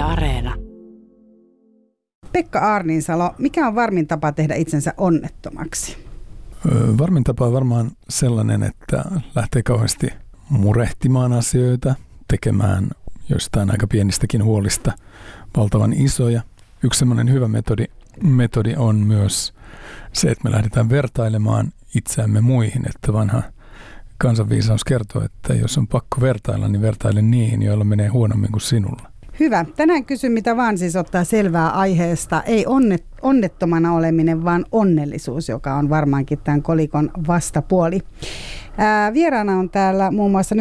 Yle Areena. Pekka Aarninsalo, mikä on varmin tapa tehdä itsensä onnettomaksi? Varmin tapa on varmaan sellainen, että lähtee kauheasti murehtimaan asioita, tekemään jostain aika pienistäkin huolista valtavan isoja. Yksi sellainen hyvä metodi on myös se, että me lähdetään vertailemaan itseämme muihin, että vanha kansanviisaus kertoo, että jos on pakko vertailla, niin vertaile niihin, joilla menee huonommin kuin sinulla. Hyvä. Tänään Kysy mitä vaan siis ottaa selvää aiheesta. Ei onnettomana oleminen, vaan onnellisuus, joka on varmaankin tämän kolikon vastapuoli. Vieraana on täällä muun muassa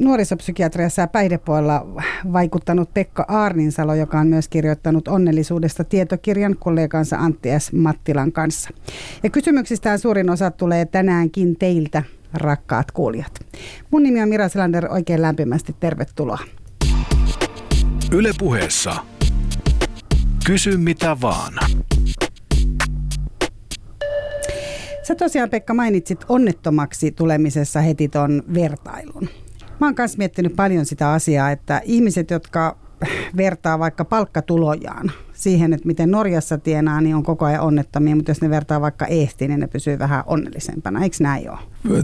nuorisopsykiatriassa ja päihdepuolella vaikuttanut Pekka Aarninsalo, joka on myös kirjoittanut onnellisuudesta tietokirjan kollegansa Antti S. Mattilan kanssa. Ja kysymyksistään suurin osa tulee tänäänkin teiltä, rakkaat kuulijat. Mun nimi on Mira Selander, oikein lämpimästi tervetuloa. Yle Puheessa. Kysy mitä vaan. Sä tosiaan, Pekka, mainitsit onnettomaksi tulemisessa heti ton vertailun. Mä oon kanssa miettinyt paljon sitä asiaa, että ihmiset, jotka vertaa vaikka palkkatulojaan siihen, että miten Norjassa tienaa, niin on koko ajan onnettomia, mutta jos ne vertaa vaikka Eestiin, niin ne pysyy vähän onnellisempana. Eikö näin ole?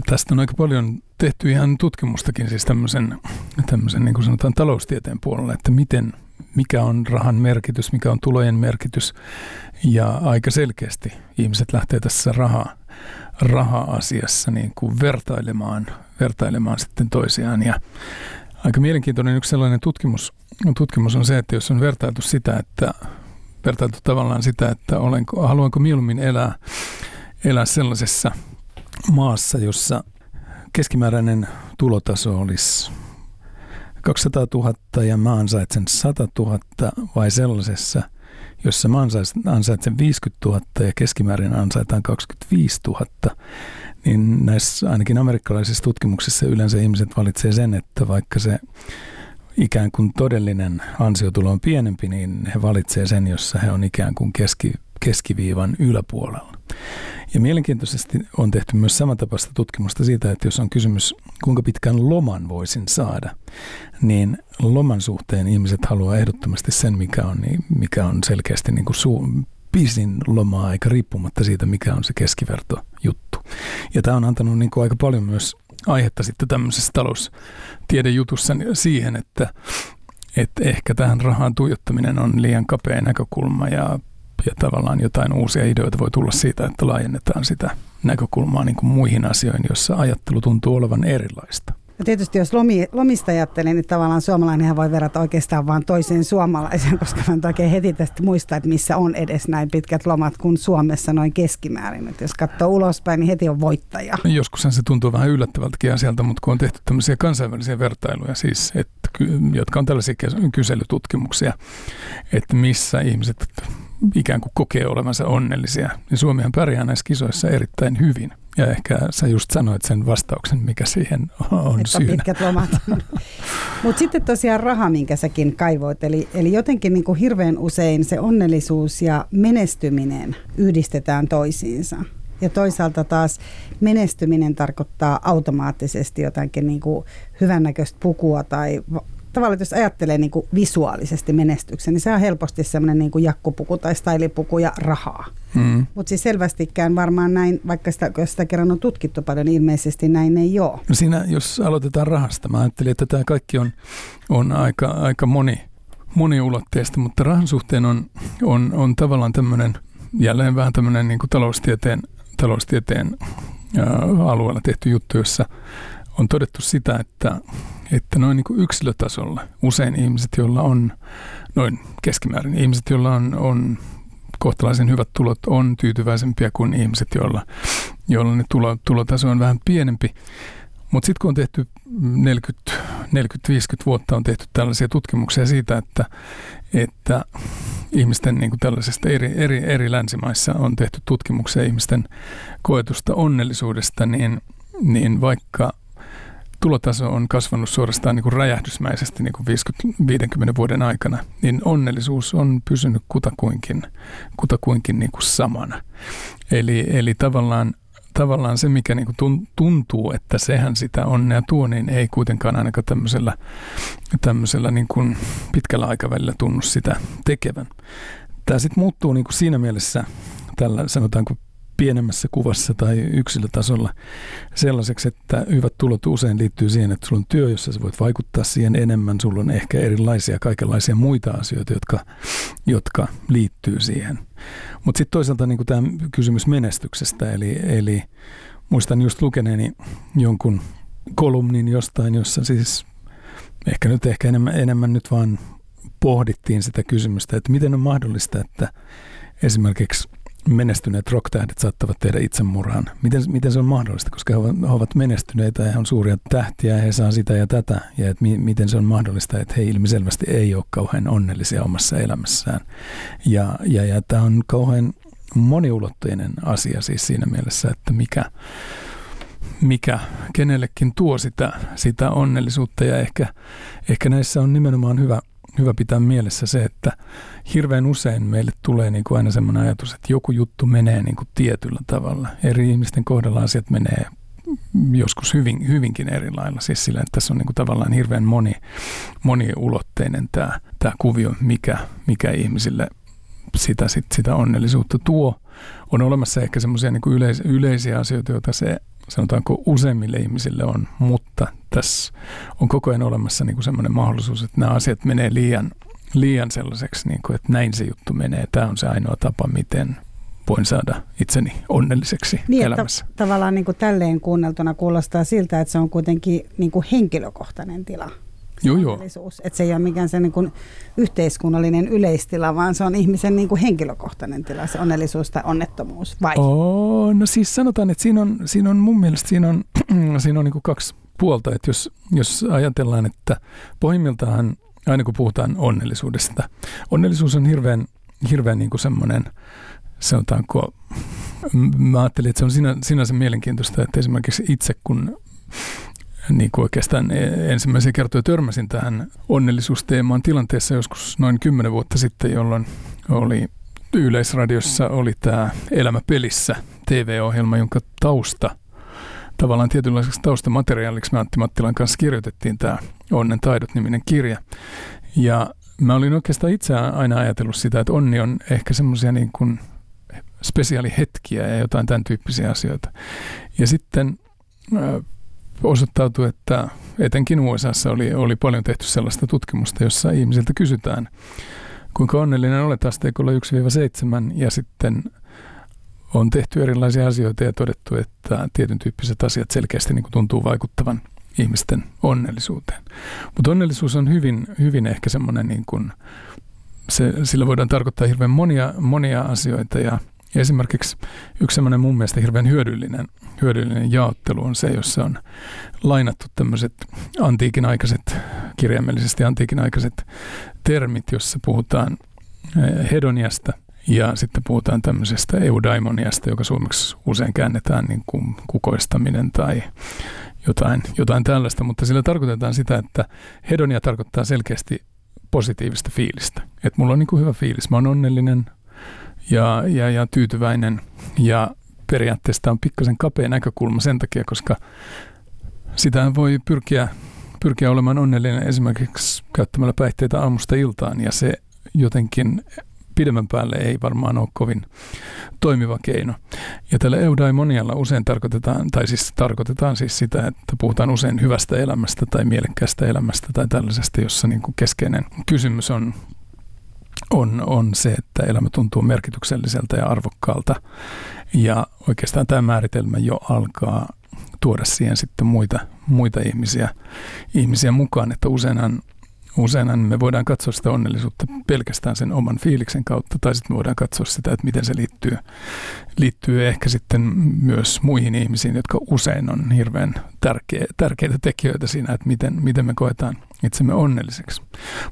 Tästä on aika paljon tehty ihan tutkimustakin, siis tämmöisen niin kuin sanotaan taloustieteen puolella, että mikä on rahan merkitys, mikä on tulojen merkitys, ja aika selkeästi ihmiset lähtee tässä raha-asiassa niin kuin vertailemaan sitten toisiaan. Ja aika mielenkiintoinen yksi sellainen tutkimus on se, että jos on vertailtu tavallaan sitä, että haluanko mieluummin elää sellaisessa maassa, jossa keskimääräinen tulotaso olisi 200 000 ja mä ansaitsen 100 000, vai sellaisessa, jossa mä ansaitsen 50 000 ja keskimäärin ansaitaan 25 000, niin näissä ainakin amerikkalaisissa tutkimuksissa yleensä ihmiset valitsee sen, että vaikka se ikään kuin todellinen ansiotulo on pienempi, niin he valitsee sen, jossa he on ikään kuin keskiviivan yläpuolella. Ja mielenkiintoisesti on tehty myös samantapaista tutkimusta siitä, että jos on kysymys, kuinka pitkän loman voisin saada, niin loman suhteen ihmiset haluaa ehdottomasti sen, mikä on selkeästi niin kuin pisin loma-aika riippumatta siitä, mikä on se keskiverto juttu. Ja tämä on antanut niin kuin aika paljon myös aihetta sitten tämmöisessä taloustiedejutussa siihen, että ehkä tähän rahaan tuijottaminen on liian kapea näkökulma ja tavallaan jotain uusia ideoita voi tulla siitä, että laajennetaan sitä näkökulmaa niin kuin muihin asioihin, jossa ajattelu tuntuu olevan erilaista. No tietysti jos lomista ajattelee, niin tavallaan suomalainenhan voi verrata oikeastaan vain toiseen suomalaiseen, koska mä en oikein heti tästä muista, että missä on edes näin pitkät lomat kuin Suomessa noin keskimäärin. Että jos katsoo ulospäin, niin heti on voittaja. Joskushan se tuntuu vähän yllättävältäkin asialta, mutta kun on tehty tämmöisiä kansainvälisiä vertailuja, siis, että, jotka on tällaisia kyselytutkimuksia, että missä ihmiset ikään kuin kokee olevansa onnellisia, niin Suomihan pärjää näissä kisoissa erittäin hyvin. Ja ehkä sä just sanoit sen vastauksen, mikä siihen on syynä. Pitkät lomat. Mutta sitten tosiaan raha, minkä säkin kaivoit. Eli jotenkin niin kuin hirveän usein se onnellisuus ja menestyminen yhdistetään toisiinsa. Ja toisaalta taas menestyminen tarkoittaa automaattisesti jotakin niin kuin hyvännäköistä pukua tai tavallaan, jos ajattelee niin kuin visuaalisesti menestyksen, niin se on helposti semmoinen niin kuin jakkupuku tai stylipuku ja rahaa. Mm. Mutta siis selvästikään varmaan näin, vaikka sitä kerran on tutkittu paljon, niin ilmeisesti näin ei ole. No siinä, jos aloitetaan rahasta, mä ajattelin, että tämä kaikki on aika moniulotteista, mutta rahan suhteen on tavallaan tämmöinen, jälleen vähän tämmöinen niin kuin taloustieteen alueella tehty juttu, jossa on todettu sitä, että noin niin kuin yksilötasolla usein ihmiset, joilla on noin keskimäärin ihmiset, joilla on kohtalaisen hyvät tulot, on tyytyväisempiä kuin ihmiset, joilla ne tulotaso on vähän pienempi. Mutta sitten kun on tehty 40-50 vuotta on tehty tällaisia tutkimuksia siitä, että ihmisten niin kuin tällaisesta eri länsimaissa on tehty tutkimuksia ihmisten koetusta onnellisuudesta, niin vaikka tulotaso on kasvanut suorastaan niin kuin räjähdysmäisesti niin kuin 50 vuoden aikana, niin onnellisuus on pysynyt kutakuinkin niin kuin samana. Eli tavallaan tavallaan se, mikä niinku tuntuu, että sehän sitä onnea tuo, niin ei kuitenkaan ainakaan tämmöisellä niinku pitkällä aikavälillä tunnu sitä tekevän. Tämä sitten muuttuu niinku siinä mielessä tällä sanotaanko pienemmässä kuvassa tai yksilötasolla sellaiseksi, että hyvät tulot usein liittyy siihen, että sulla on työ, jossa sä voit vaikuttaa siihen enemmän. Sulla on ehkä erilaisia, kaikenlaisia muita asioita, jotka liittyy siihen. Mutta sitten toisaalta niin tämä kysymys menestyksestä. Eli muistan just lukeneeni jonkun kolumnin jostain, jossa siis ehkä enemmän nyt vaan pohdittiin sitä kysymystä, että miten on mahdollista, että esimerkiksi menestyneet rocktähdet saattavat tehdä itsemurhan. Miten se on mahdollista, koska he ovat menestyneitä ja he on suuria tähtiä ja he saa sitä ja tätä. Ja että miten se on mahdollista, että he ilmiselvästi ei ole kauhean onnellisia omassa elämässään. Ja tämä on kauhean moniulotteinen asia siis siinä mielessä, että mikä kenellekin tuo sitä onnellisuutta. Ja ehkä näissä on nimenomaan hyvä pitää mielessä se, että hirveän usein meille tulee niin kuin aina semmoinen ajatus, että joku juttu menee niin kuin tietyllä tavalla. Eri ihmisten kohdalla asiat menee joskus hyvinkin eri lailla. Siis sillä, että tässä on niin kuin tavallaan hirveän moniulotteinen tämä kuvio, mikä ihmisille sitä onnellisuutta tuo. On olemassa ehkä semmoisia niin kuin yleisiä asioita, joita se sanotaanko useimmille ihmisille on, mutta tässä on koko ajan olemassa niin kuin sellainen mahdollisuus, että nämä asiat menee liian sellaiseksi, niin kuin, että näin se juttu menee. Tämä on se ainoa tapa, miten voin saada itseni onnelliseksi elämässä. Tavallaan niin kuin tälleen kuunneltuna kuulostaa siltä, että se on kuitenkin niin kuin henkilökohtainen tila. Että se ei ole mikään se niin kuin yhteiskunnallinen yleistila, vaan se on ihmisen niin kuin henkilökohtainen tila, se onnellisuus tai onnettomuus, vai? No siis sanotaan, että siinä on mun mielestä siinä on niin kuin kaksi puolta. Että jos ajatellaan, että pohjimmiltaan aina kun puhutaan onnellisuudesta, onnellisuus on hirveän niin kuin semmoinen, sanotaanko, mä ajattelin, että se on sinänsä mielenkiintoista, että esimerkiksi itse kun niin kuin oikeastaan ensimmäisiä kertoja törmäsin tähän onnellisuusteemaan tilanteessa joskus noin 10 vuotta sitten, jolloin oli Yleisradiossa oli tämä Elämä pelissä TV-ohjelma, jonka tausta, tavallaan tietynlaiseksi taustamateriaaliksi me Antti Mattilan kanssa kirjoitettiin tämä Onnen taidot-niminen kirja. Ja mä olin oikeastaan itse aina ajatellut sitä, että onni on ehkä semmoisia niin kuin spesiaalihetkiä ja jotain tämän tyyppisiä asioita. Ja sitten osoittautui, että etenkin USAssa oli paljon tehty sellaista tutkimusta, jossa ihmisiltä kysytään, kuinka onnellinen olet asteikolla 1-7, ja sitten on tehty erilaisia asioita ja todettu, että tietyn tyyppiset asiat selkeästi niin kuin tuntuu vaikuttavan ihmisten onnellisuuteen. Mutta onnellisuus on hyvin ehkä semmoinen, niin kuin sillä voidaan tarkoittaa hirveän monia asioita, ja esimerkiksi yksi semmoinen mun mielestä hirveän hyödyllinen jaottelu on se, jossa on lainattu tämmöiset kirjaimellisesti antiikin aikaiset termit, jossa puhutaan hedoniasta ja sitten puhutaan tämmöisestä eudaimoniasta, joka suomeksi usein käännetään niin kuin kukoistaminen tai jotain tällaista, mutta sillä tarkoitetaan sitä, että hedonia tarkoittaa selkeästi positiivista fiilistä. Että mulla on niin kuin hyvä fiilis, mä oon onnellinen ja tyytyväinen, ja periaatteessa on pikkasen kapea näkökulma sen takia, koska sitä voi pyrkiä olemaan onnellinen esimerkiksi käyttämällä päihteitä aamusta iltaan, ja se jotenkin pidemmän päälle ei varmaan ole kovin toimiva keino. Ja tällä eudaimonialla usein tarkoitetaan siis sitä, että puhutaan usein hyvästä elämästä tai mielekkäästä elämästä tai tällaisesta, jossa niin kuin keskeinen kysymys on se, että elämä tuntuu merkitykselliseltä ja arvokkaalta, ja oikeastaan tämä määritelmä jo alkaa tuoda siihen sitten muita ihmisiä mukaan, että useinhan me voidaan katsoa sitä onnellisuutta pelkästään sen oman fiiliksen kautta, tai sitten me voidaan katsoa sitä, että miten se liittyy ehkä sitten myös muihin ihmisiin, jotka usein on hirveän tärkeitä tekijöitä siinä, että miten me koetaan itsemme onnelliseksi.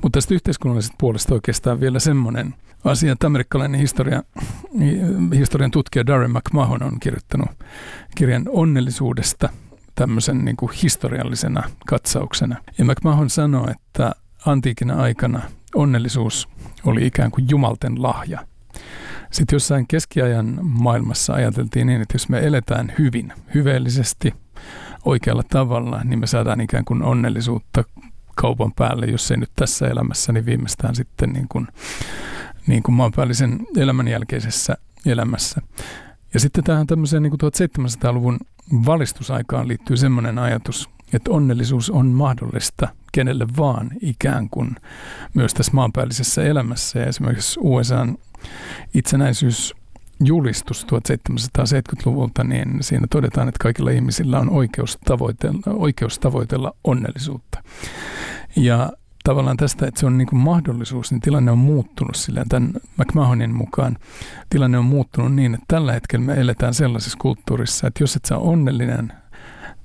Mutta tästä yhteiskunnallisesta puolesta oikeastaan vielä semmoinen asia, että amerikkalainen historian tutkija Darrin McMahon on kirjoittanut kirjan onnellisuudesta tämmöisen niin kuin historiallisena katsauksena. Ja McMahon sanoo, että antiikin aikana onnellisuus oli ikään kuin jumalten lahja. Sitten jossain keskiajan maailmassa ajateltiin niin, että jos me eletään hyvin, hyveellisesti, oikealla tavalla, niin me saadaan ikään kuin onnellisuutta kaupan päälle, jos ei nyt tässä elämässä, niin viimeistään sitten niin kuin maanpäällisen elämän jälkeisessä elämässä. Ja sitten tähän tämmöiseen niin kuin 1700-luvun valistusaikaan liittyy semmoinen ajatus, että onnellisuus on mahdollista kenelle vaan ikään kuin myös tässä maanpäällisessä elämässä. Ja esimerkiksi USA:n itsenäisyysjulistus 1770-luvulta, niin siinä todetaan, että kaikilla ihmisillä on oikeus tavoitella onnellisuutta. Ja tavallaan tästä, että se on niin kuin mahdollisuus, niin tilanne on muuttunut silleen. Tämän McMahonin mukaan tilanne on muuttunut niin, että tällä hetkellä me eletään sellaisessa kulttuurissa, että jos et sä ole onnellinen,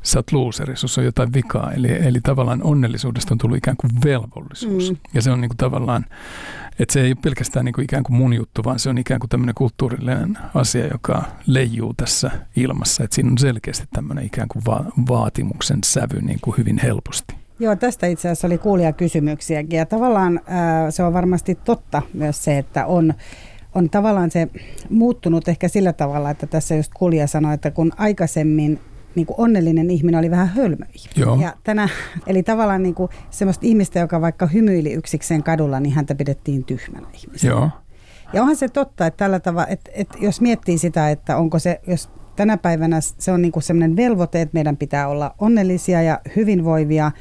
sä oot looseri, sus on jotain vikaa. Eli tavallaan onnellisuudesta on tullut ikään kuin velvollisuus. Mm. Ja se on niin kuin tavallaan, että se ei ole pelkästään niin kuin ikään kuin mun juttu, vaan se on ikään kuin tämmöinen kulttuurillinen asia, joka leijuu tässä ilmassa. Että siinä on selkeästi tämmöinen ikään kuin vaatimuksen sävy niin kuin hyvin helposti. Joo, tästä itse asiassa oli kuulijakysymyksiäkin. Ja tavallaan se on varmasti totta myös se, että on tavallaan se muuttunut ehkä sillä tavalla, että tässä just kuulija sanoi, että kun aikaisemmin niin kuin onnellinen ihminen oli vähän hölmö ihminen. Ja eli tavallaan niin kuin semmoista ihmistä, joka vaikka hymyili yksikseen kadulla, niin häntä pidettiin tyhmänä ihmisenä. Joo. Ja onhan se totta, että tällä tavalla, että jos miettii sitä, että onko se, jos tänä päivänä se on niin kuin semmoinen velvoite, että meidän pitää olla onnellisia ja hyvinvoivia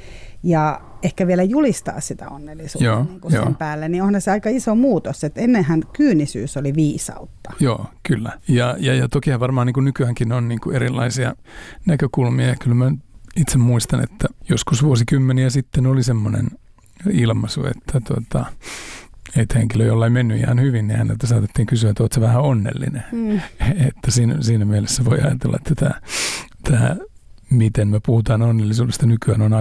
ja ehkä vielä julistaa sitä onnellisuutta niin kuin sen päälle, niin onhan se aika iso muutos, että ennenhän kyynisyys oli viisautta. Joo, kyllä. Ja tokihan varmaan niin kuin nykyäänkin on niin kuin erilaisia näkökulmia. Kyllä mä itse muistan, että joskus vuosikymmeniä sitten oli semmoinen ilmaisu, että henkilö, jolla ei mennyt ihan hyvin, niin häneltä saatettiin kysyä, että ootko sä vähän onnellinen. Mm. Että siinä mielessä voi ajatella, että tämä miten me puhutaan onnellisuudesta nykyään on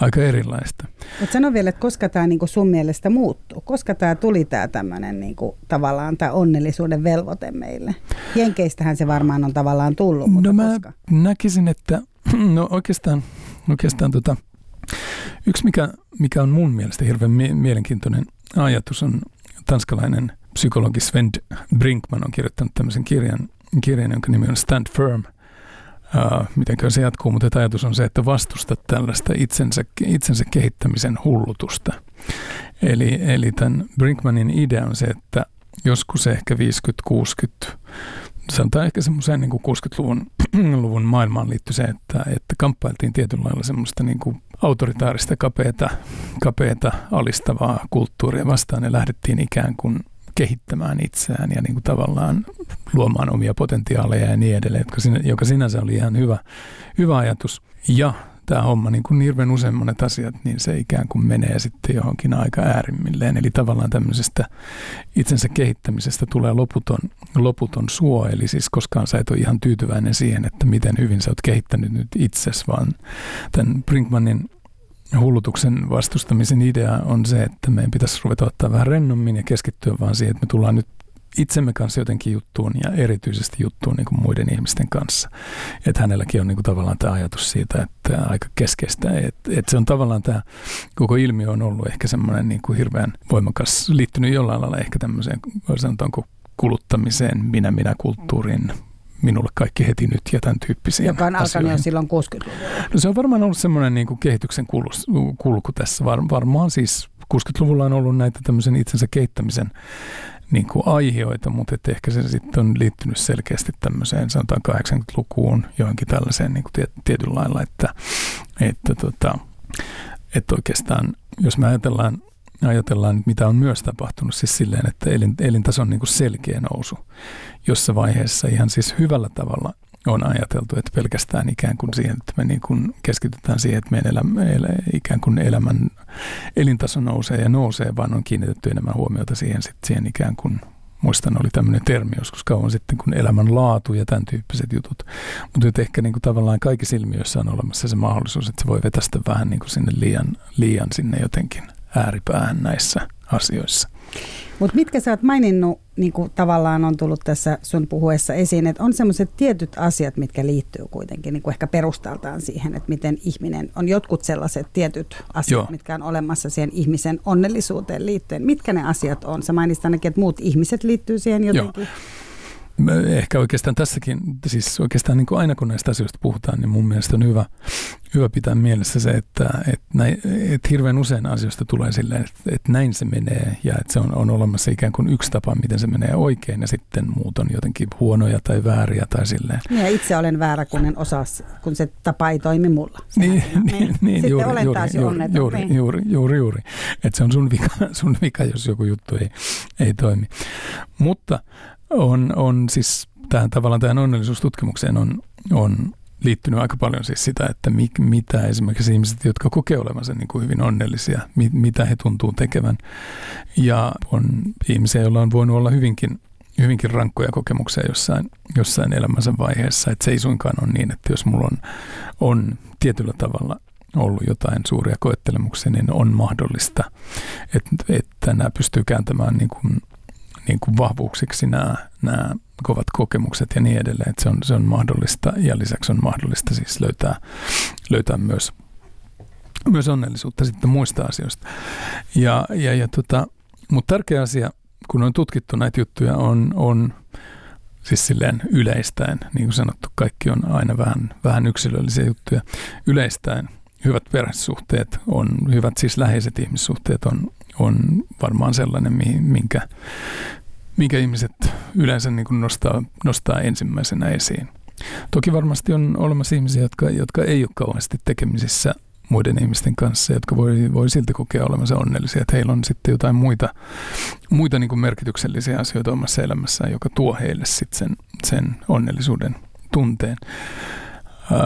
aika erilaista. Mutta sano vielä, että koska tämä niinku sun mielestä muuttuu? Koska tämä tuli tämä tämmöinen niinku, tavallaan tämä onnellisuuden velvoite meille? Jenkeistähän se varmaan on tavallaan tullut, mutta no koska? Mä näkisin, että no oikeastaan yksi mikä on mun mielestä hirveän mielenkiintoinen ajatus on tanskalainen psykologi Svend Brinkmann on kirjoittanut tämmöisen kirjan, jonka nimi on Stand Firm. Mitenköhän se jatkuu, mutta ajatus on se, että vastusta tällaista itsensä kehittämisen hullutusta. Eli tämän Brinkmanin idea on se, että joskus ehkä 50-60, sanotaan ehkä semmoiseen niin kuin 60-luvun maailmaan liittyi se, että kamppailtiin tietyllä lailla semmoista niin kuin autoritaarista, kapeata, alistavaa kulttuuria vastaan ja lähdettiin ikään kuin kehittämään itseään ja niin kuin tavallaan luomaan omia potentiaaleja ja niin edelleen, joka sinänsä oli ihan hyvä ajatus. Ja tämä homma, niin kuin hirveän usein monet asiat, niin se ikään kuin menee sitten johonkin aika äärimmilleen. Eli tavallaan tämmöisestä itsensä kehittämisestä tulee loputon suo, eli siis koskaan sä et ole ihan tyytyväinen siihen, että miten hyvin sä oot kehittänyt nyt itsesi, vaan tämän Brinkmanin hullutuksen vastustamisen idea on se, että meidän pitäisi ruveta ottaa vähän rennommin ja keskittyä vaan siihen, että me tullaan nyt itsemme kanssa jotenkin juttuun ja erityisesti juttuun niin kuin muiden ihmisten kanssa. Että hänelläkin on niin kuin tavallaan tämä ajatus siitä, että aika keskeistä. Että se on tavallaan tämä koko ilmiö on ollut ehkä semmoinen niin kuin hirveän voimakas, liittynyt jollain lailla ehkä tämmöiseen, sanotaanko kuluttamiseen, minä kulttuurin, minulle kaikki heti nyt ja tämän tyyppisiin joka on alkanut jo silloin 60-luvulla. No se on varmaan ollut semmoinen niin kuin kehityksen kulku tässä. Varmaan siis 60-luvulla on ollut näitä tämmöisen itsensä kehittämisen niin kuin aiheita, mutta ehkä se sitten on liittynyt selkeästi tämmöiseen sanotaan 80-lukuun johonkin tällaiseen niin kuin tietyllä lailla, että oikeastaan jos me ajatellaan, mitä on myös tapahtunut siis silleen, että elintason niin kuin selkeä nousu, jossa vaiheessa ihan siis hyvällä tavalla on ajateltu, että pelkästään ikään kuin siihen, että me niin kuin keskitytään siihen, että meidän ikään kuin elämän elintaso nousee, vaan on kiinnitetty enemmän huomiota siihen ikään kuin, muistan oli tämmöinen termi joskus kauan sitten, kun elämänlaatu ja tämän tyyppiset jutut. Mutta nyt ehkä niin kuin tavallaan kaikissa ilmiöissä on olemassa se mahdollisuus, että se voi vetästä vähän niin kuin sinne liian sinne jotenkin ääripäähän näissä asioissa. Mutta mitkä sä oot maininnut, niin kuin tavallaan on tullut tässä sun puhuessa esiin, että on sellaiset tietyt asiat, mitkä liittyy kuitenkin niin kuin ehkä perustaltaan siihen, että miten ihminen, on jotkut sellaiset tietyt asiat, joo, mitkä on olemassa siihen ihmisen onnellisuuteen liittyen. Mitkä ne asiat on? Sä mainitsit ainakin, että muut ihmiset liittyy siihen jotenkin. Joo. Ehkä oikeastaan tässäkin, siis oikeastaan niin kuin aina kun näistä asioista puhutaan, niin mun mielestä on hyvä pitää mielessä se, että hirveän usein asioista tulee silleen, että näin se menee ja että se on olemassa ikään kuin yksi tapa, miten se menee oikein ja sitten muut on jotenkin huonoja tai vääriä tai silleen. Minä itse olen väärä, kun en osaa, kun se tapa ei toimi mulla. Juuri. Että se on sun vika, jos joku juttu ei toimi. Mutta on siis tavallaan tähän onnellisuustutkimukseen on liittynyt aika paljon siis sitä, että mitä esimerkiksi ihmiset, jotka kokee olevansa niin kuin hyvin onnellisia, mitä he tuntuu tekevän. Ja on ihmisiä, joilla on voinut olla hyvinkin rankkoja kokemuksia jossain elämänsä vaiheessa. Että se ei suinkaan ole niin, että jos mulla on tietyllä tavalla ollut jotain suuria koettelemuksia, niin on mahdollista, että nämä pystyy kääntämään niin kuin vahvuuksiksi nämä kovat kokemukset ja niin edelleen, että se on mahdollista ja lisäksi on mahdollista siis löytää myös onnellisuutta sitten muista asioista. Mutta tärkeä asia, kun on tutkittu näitä juttuja, on siis silleen yleistäen, niin kuin sanottu, kaikki on aina vähän yksilöllisiä juttuja, yleistäen hyvät perhesuhteet on, hyvät siis läheiset ihmissuhteet on varmaan sellainen, minkä ihmiset yleensä niin kuin nostaa ensimmäisenä esiin. Toki varmasti on olemassa ihmisiä, jotka ei ole kauheasti tekemisissä muiden ihmisten kanssa, jotka voi silti kokea olevansa onnellisia, että heillä on sitten jotain muita niin kuin merkityksellisiä asioita omassa elämässään, joka tuo heille sitten sen onnellisuuden tunteen.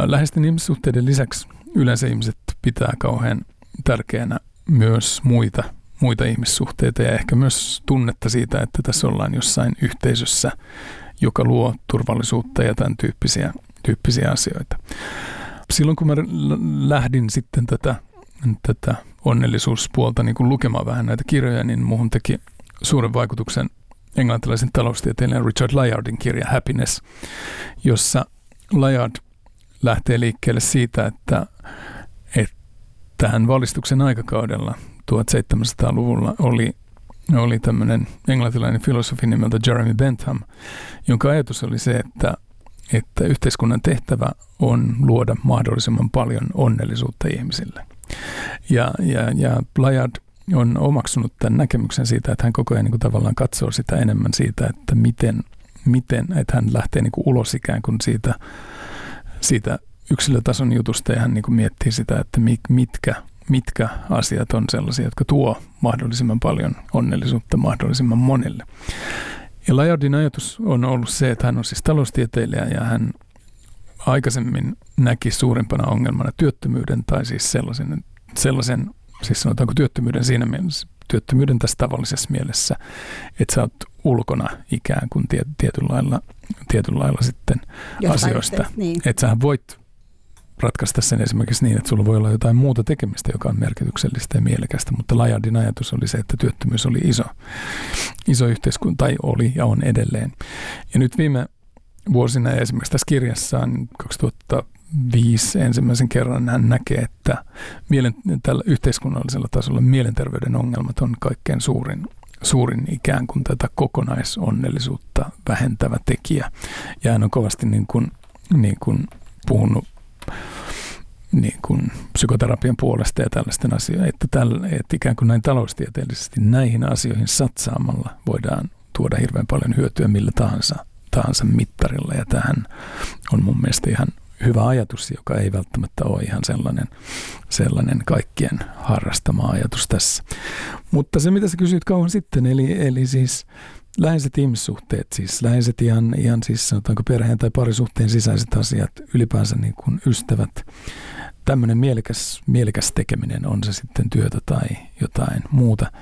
Läheisten ihmissuhteiden lisäksi yleensä ihmiset pitää kauhean tärkeänä myös muita ihmissuhteita ja ehkä myös tunnetta siitä, että tässä ollaan jossain yhteisössä, joka luo turvallisuutta ja tämän tyyppisiä asioita. Silloin kun mä lähdin sitten tätä onnellisuuspuolta niin kun lukemaan vähän näitä kirjoja, niin muuhun teki suuren vaikutuksen englantilaisen taloustieteilijän Richard Layardin kirja Happiness, jossa Layard lähtee liikkeelle siitä, että hän valistuksen aikakaudella 1700-luvulla oli tämmöinen englantilainen filosofi nimeltä Jeremy Bentham, jonka ajatus oli se, että yhteiskunnan tehtävä on luoda mahdollisimman paljon onnellisuutta ihmisille. Ja Layard on omaksunut tämän näkemyksen siitä, että hän koko ajan niin kuin tavallaan katsoo sitä enemmän siitä, että miten että hän lähtee niin kuin ulos ikään kuin siitä yksilötason jutusta ja hän niin kuin miettii sitä, että mitkä asiat on sellaisia, jotka tuo mahdollisimman paljon onnellisuutta mahdollisimman monelle. Ja Layardin ajatus on ollut se, että hän on siis taloustieteilijä ja hän aikaisemmin näki suurimpana ongelmana työttömyyden tai siis sellaisen siis sanotaanko työttömyyden siinä mielessä, työttömyyden tässä tavallisessa mielessä, että sä oot ulkona ikään kuin tietynlailla sitten asioista. Niin. Että sähän voit ratkaista sen esimerkiksi niin, että sulla voi olla jotain muuta tekemistä, joka on merkityksellistä ja mielekästä, mutta Layardin ajatus oli se, että työttömyys oli iso yhteiskunta, tai oli ja on edelleen. Ja nyt viime vuosina ja esimerkiksi tässä kirjassaan 2005 ensimmäisen kerran hän näkee, että tällä yhteiskunnallisella tasolla mielenterveyden ongelmat on kaikkein suurin ikään kuin tätä kokonaisonnellisuutta vähentävä tekijä. Ja hän on kovasti niin kuin puhunut niin kuin psykoterapian puolesta ja tällaisten asioiden, että ikään kuin näin taloustieteellisesti näihin asioihin satsaamalla voidaan tuoda hirveän paljon hyötyä millä tahansa mittarilla. Ja tämähän on mun mielestä ihan hyvä ajatus, joka ei välttämättä ole ihan sellainen kaikkien harrastama ajatus tässä. Mutta se, mitä sä kysyit kauan sitten, eli siis läheiset ihmissuhteet, siis läheiset ihan siis sanotaanko perheen tai parisuhteen sisäiset asiat, ylipäänsä niin kuin ystävät, tämmöinen mielekäs tekeminen, on se sitten työtä tai jotain muuta.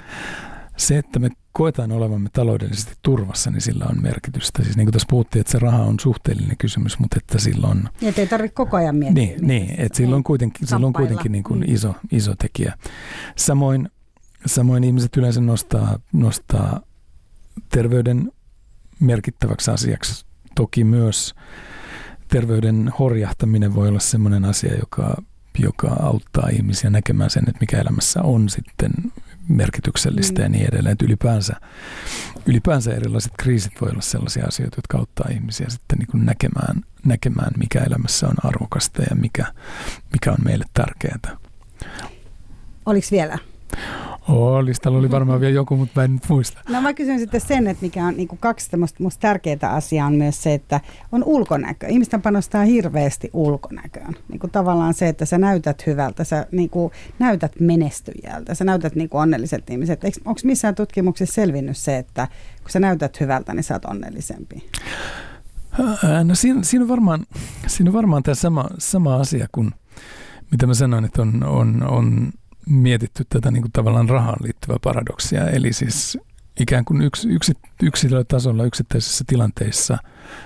Se, että me koetaan olevamme taloudellisesti turvassa, niin sillä on merkitystä. Siis niin kuin tässä puhuttiin, että se raha on suhteellinen kysymys, mutta että silloin että ei tarvitse koko ajan miettiä. Niin että sillä on kuitenkin niin kuin iso tekijä. Samoin ihmiset yleensä nostaa terveyden merkittäväksi asiaksi. Toki myös terveyden horjahtaminen voi olla sellainen asia, joka auttaa ihmisiä näkemään sen, että mikä elämässä on sitten merkityksellistä ja niin edelleen. Että ylipäänsä erilaiset kriisit voi olla sellaisia asioita, jotka auttaa ihmisiä sitten niin kuin näkemään, mikä elämässä on arvokasta ja mikä on meille tärkeää. Oliko vielä? Listalla oli varmaan vielä joku, mutta mä en nyt muista. No mä kysyn sitten sen, että mikä on niin kuin kaksi tämmöistä musta tärkeää asiaa on myös se, että on ulkonäkö. Ihmisten panostaa hirveästi ulkonäköön. Niin kuin tavallaan se, että sä näytät hyvältä, sä niin kuin näytät menestyjältä, sä näytät niin kuin onnelliselta ihmiseltä. Onko missään tutkimuksessa selvinnyt se, että kun sä näytät hyvältä, niin sä oot onnellisempi? No siinä on varmaan tämä sama asia kuin mitä mä sanoin, että on mietitty tätä niin kuin tavallaan rahaan liittyvää paradoksia, eli siis ikään kuin yksilötasolla yksittäisissä tilanteissa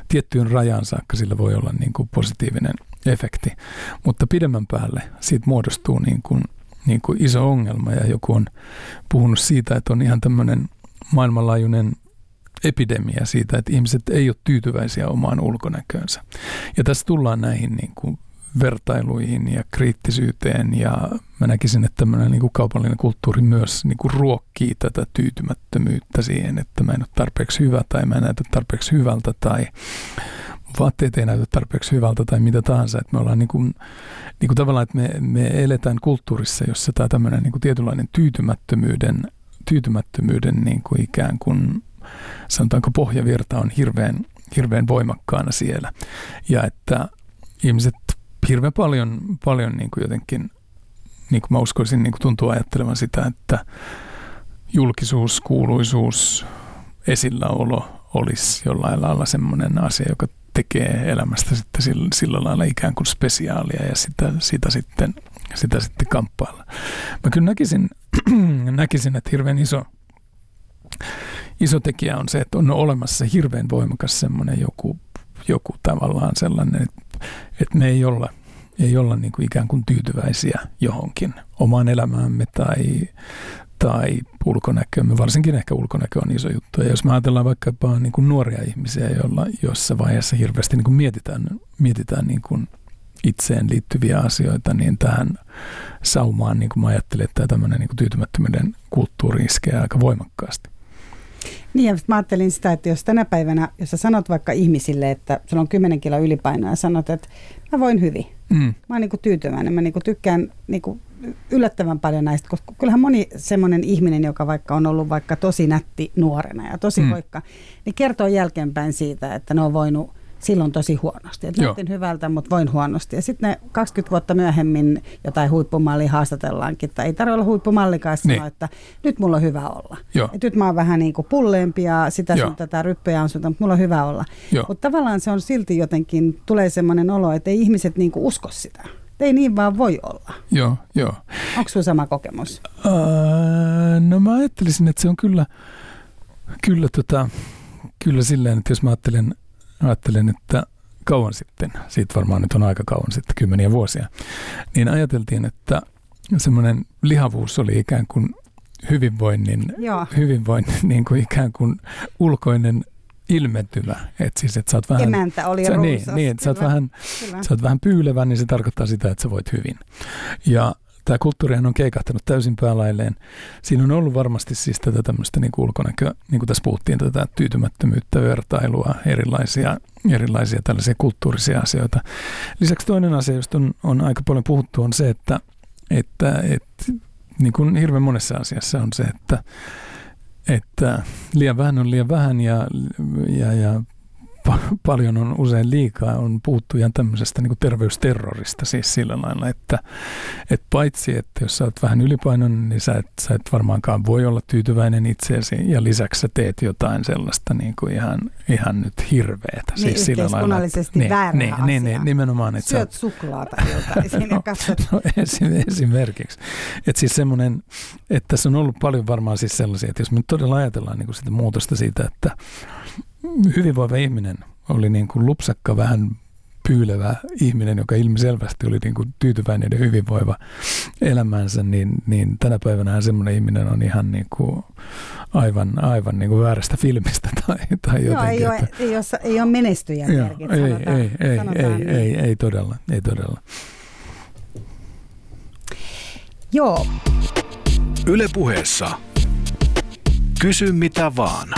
tiettyyn rajaan saakka sillä voi olla niin kuin positiivinen efekti, mutta pidemmän päälle siitä muodostuu niin kuin iso ongelma, ja joku on puhunut siitä, että on ihan tämmöinen maailmanlaajuinen epidemia siitä, että ihmiset ei ole tyytyväisiä omaan ulkonäköönsä, ja tässä tullaan näihin niin kuin vertailuihin ja kriittisyyteen, ja mä näkisin, että tämmöinen niin kuin kaupallinen kulttuuri myös niin kuin ruokkii tätä tyytymättömyyttä siihen, että mä en ole tarpeeksi hyvä tai mä en näytä tarpeeksi hyvältä tai vaatteet ei näytä tarpeeksi hyvältä tai mitä tahansa. Että me ollaan niin kuin tavallaan, että me eletään kulttuurissa, jossa tämä tämmöinen niin kuin tietynlainen tyytymättömyyden niin kuin ikään kuin sanotaanko pohjavirta on hirveän voimakkaana siellä, ja että ihmiset hirveän paljon niin kuin jotenkin, niin kuin mä uskoisin, niin kuin tuntuu ajattelevan sitä, että julkisuus, kuuluisuus, esilläolo olisi jollain lailla semmoinen asia, joka tekee elämästä sitten sillä lailla ikään kuin spesiaalia, ja sitä sitten kamppailla. Mä kyllä näkisin, että hirveän iso tekijä on se, että on olemassa hirveän voimakas semmoinen joku tavallaan sellainen, että me ei olla niin kuin ikään kuin tyytyväisiä johonkin omaan elämäämme tai ulkonäköömme. Varsinkin ehkä ulkonäkö on iso juttu. Ja jos me ajatellaan vaikkapa niin kuin nuoria ihmisiä, jossa vaiheessa hirveästi niin kuin mietitään niin kuin itseen liittyviä asioita, niin tähän saumaan niin kuin mä ajattelen, että tämmöinen niin kuin tyytymättömyyden kulttuuri iskee aika voimakkaasti. Niin, ja mä ajattelin sitä, että jos tänä päivänä, jos sä sanot vaikka ihmisille, että sulla on 10 kiloa ylipainoa ja sanot, että mä voin hyvin, mä oon niinku tyytyväinen, mä niinku tykkään niinku yllättävän paljon näistä, koska kyllähän moni semmoinen ihminen, joka vaikka on ollut vaikka tosi nätti nuorena ja tosi hoikka, niin kertoo jälkeenpäin siitä, että ne on voinut silloin tosi huonosti, että näytin hyvältä, mutta voin huonosti. Ja sitten ne 20 vuotta myöhemmin jotain huippumallia haastatellaankin, tai ei tarvitse olla huippumallikaan sanoa, niin, että nyt mulla on hyvä olla. Että nyt mä oon vähän niin kuin pulleempi ja sitä sun tätä ryppöjä on sulta, mutta mulla on hyvä olla. Mutta tavallaan se on silti jotenkin, tulee semmoinen olo, että ei ihmiset niin kuin usko sitä. Ei niin vaan voi olla. Joo. Onko sun sama kokemus? No mä ajattelisin, että se on kyllä silleen, että jos mä ajattelen, että kauan sitten, siitä varmaan nyt on aika kauan sitten, 10 vuosia, niin ajateltiin, että semmoinen lihavuus oli ikään kuin hyvinvoinnin niin kuin ikään kuin ulkoinen ilmentymä. Että siis, että sä oot vähän, emäntä oli ruusas. Niin, että sä oot vähän pyylevä, niin se tarkoittaa sitä, että sä voit hyvin. Ja tämä kulttuurihan on keikahtanut täysin päälailleen. Siinä on ollut varmasti siis tätä tämmöistä niin kuin ulkonäköä, niin kuin tässä puhuttiin, tätä tyytymättömyyttä, vertailua, erilaisia tällaisia kulttuurisia asioita. Lisäksi toinen asia, josta on aika paljon puhuttu, on se, että niin kuin hirveän monessa asiassa on se, että liian vähän on liian vähän ja paljon on usein liikaa, on puhuttu ihan tämmöisestä niin kuin terveysterrorista siis sillä lailla, että paitsi, että jos sä oot vähän ylipainoinen, niin sä et varmaankaan voi olla tyytyväinen itseesi, ja lisäksi sä teet jotain sellaista niin kuin ihan nyt hirveätä. Niin, siis yhteiskunnallisesti sillä lailla, että, väärä asia. Niin, nimenomaan. Että syöt suklaata joltain siinä katsot. No, esimerkiksi. Että siis semmoinen, että tässä on ollut paljon varmaan siis sellaisia, että jos me todella ajatellaan niin kuin sitä muutosta siitä, että hyvinvoiva ihminen oli niin kuin lupsakka, vähän pyylevä ihminen, joka ilmiselvästi oli niin kuin tyytyväinen ja hyvinvoiva elämäänsä, niin tänä päivänä semmoinen ihminen on ihan niin kuin aivan niin kuin väärästä filmistä tai jotenkin. Joo, ei ole menestyjä. Joo, ei todella. Joo. Yle Puheessa. Kysy mitä vaan.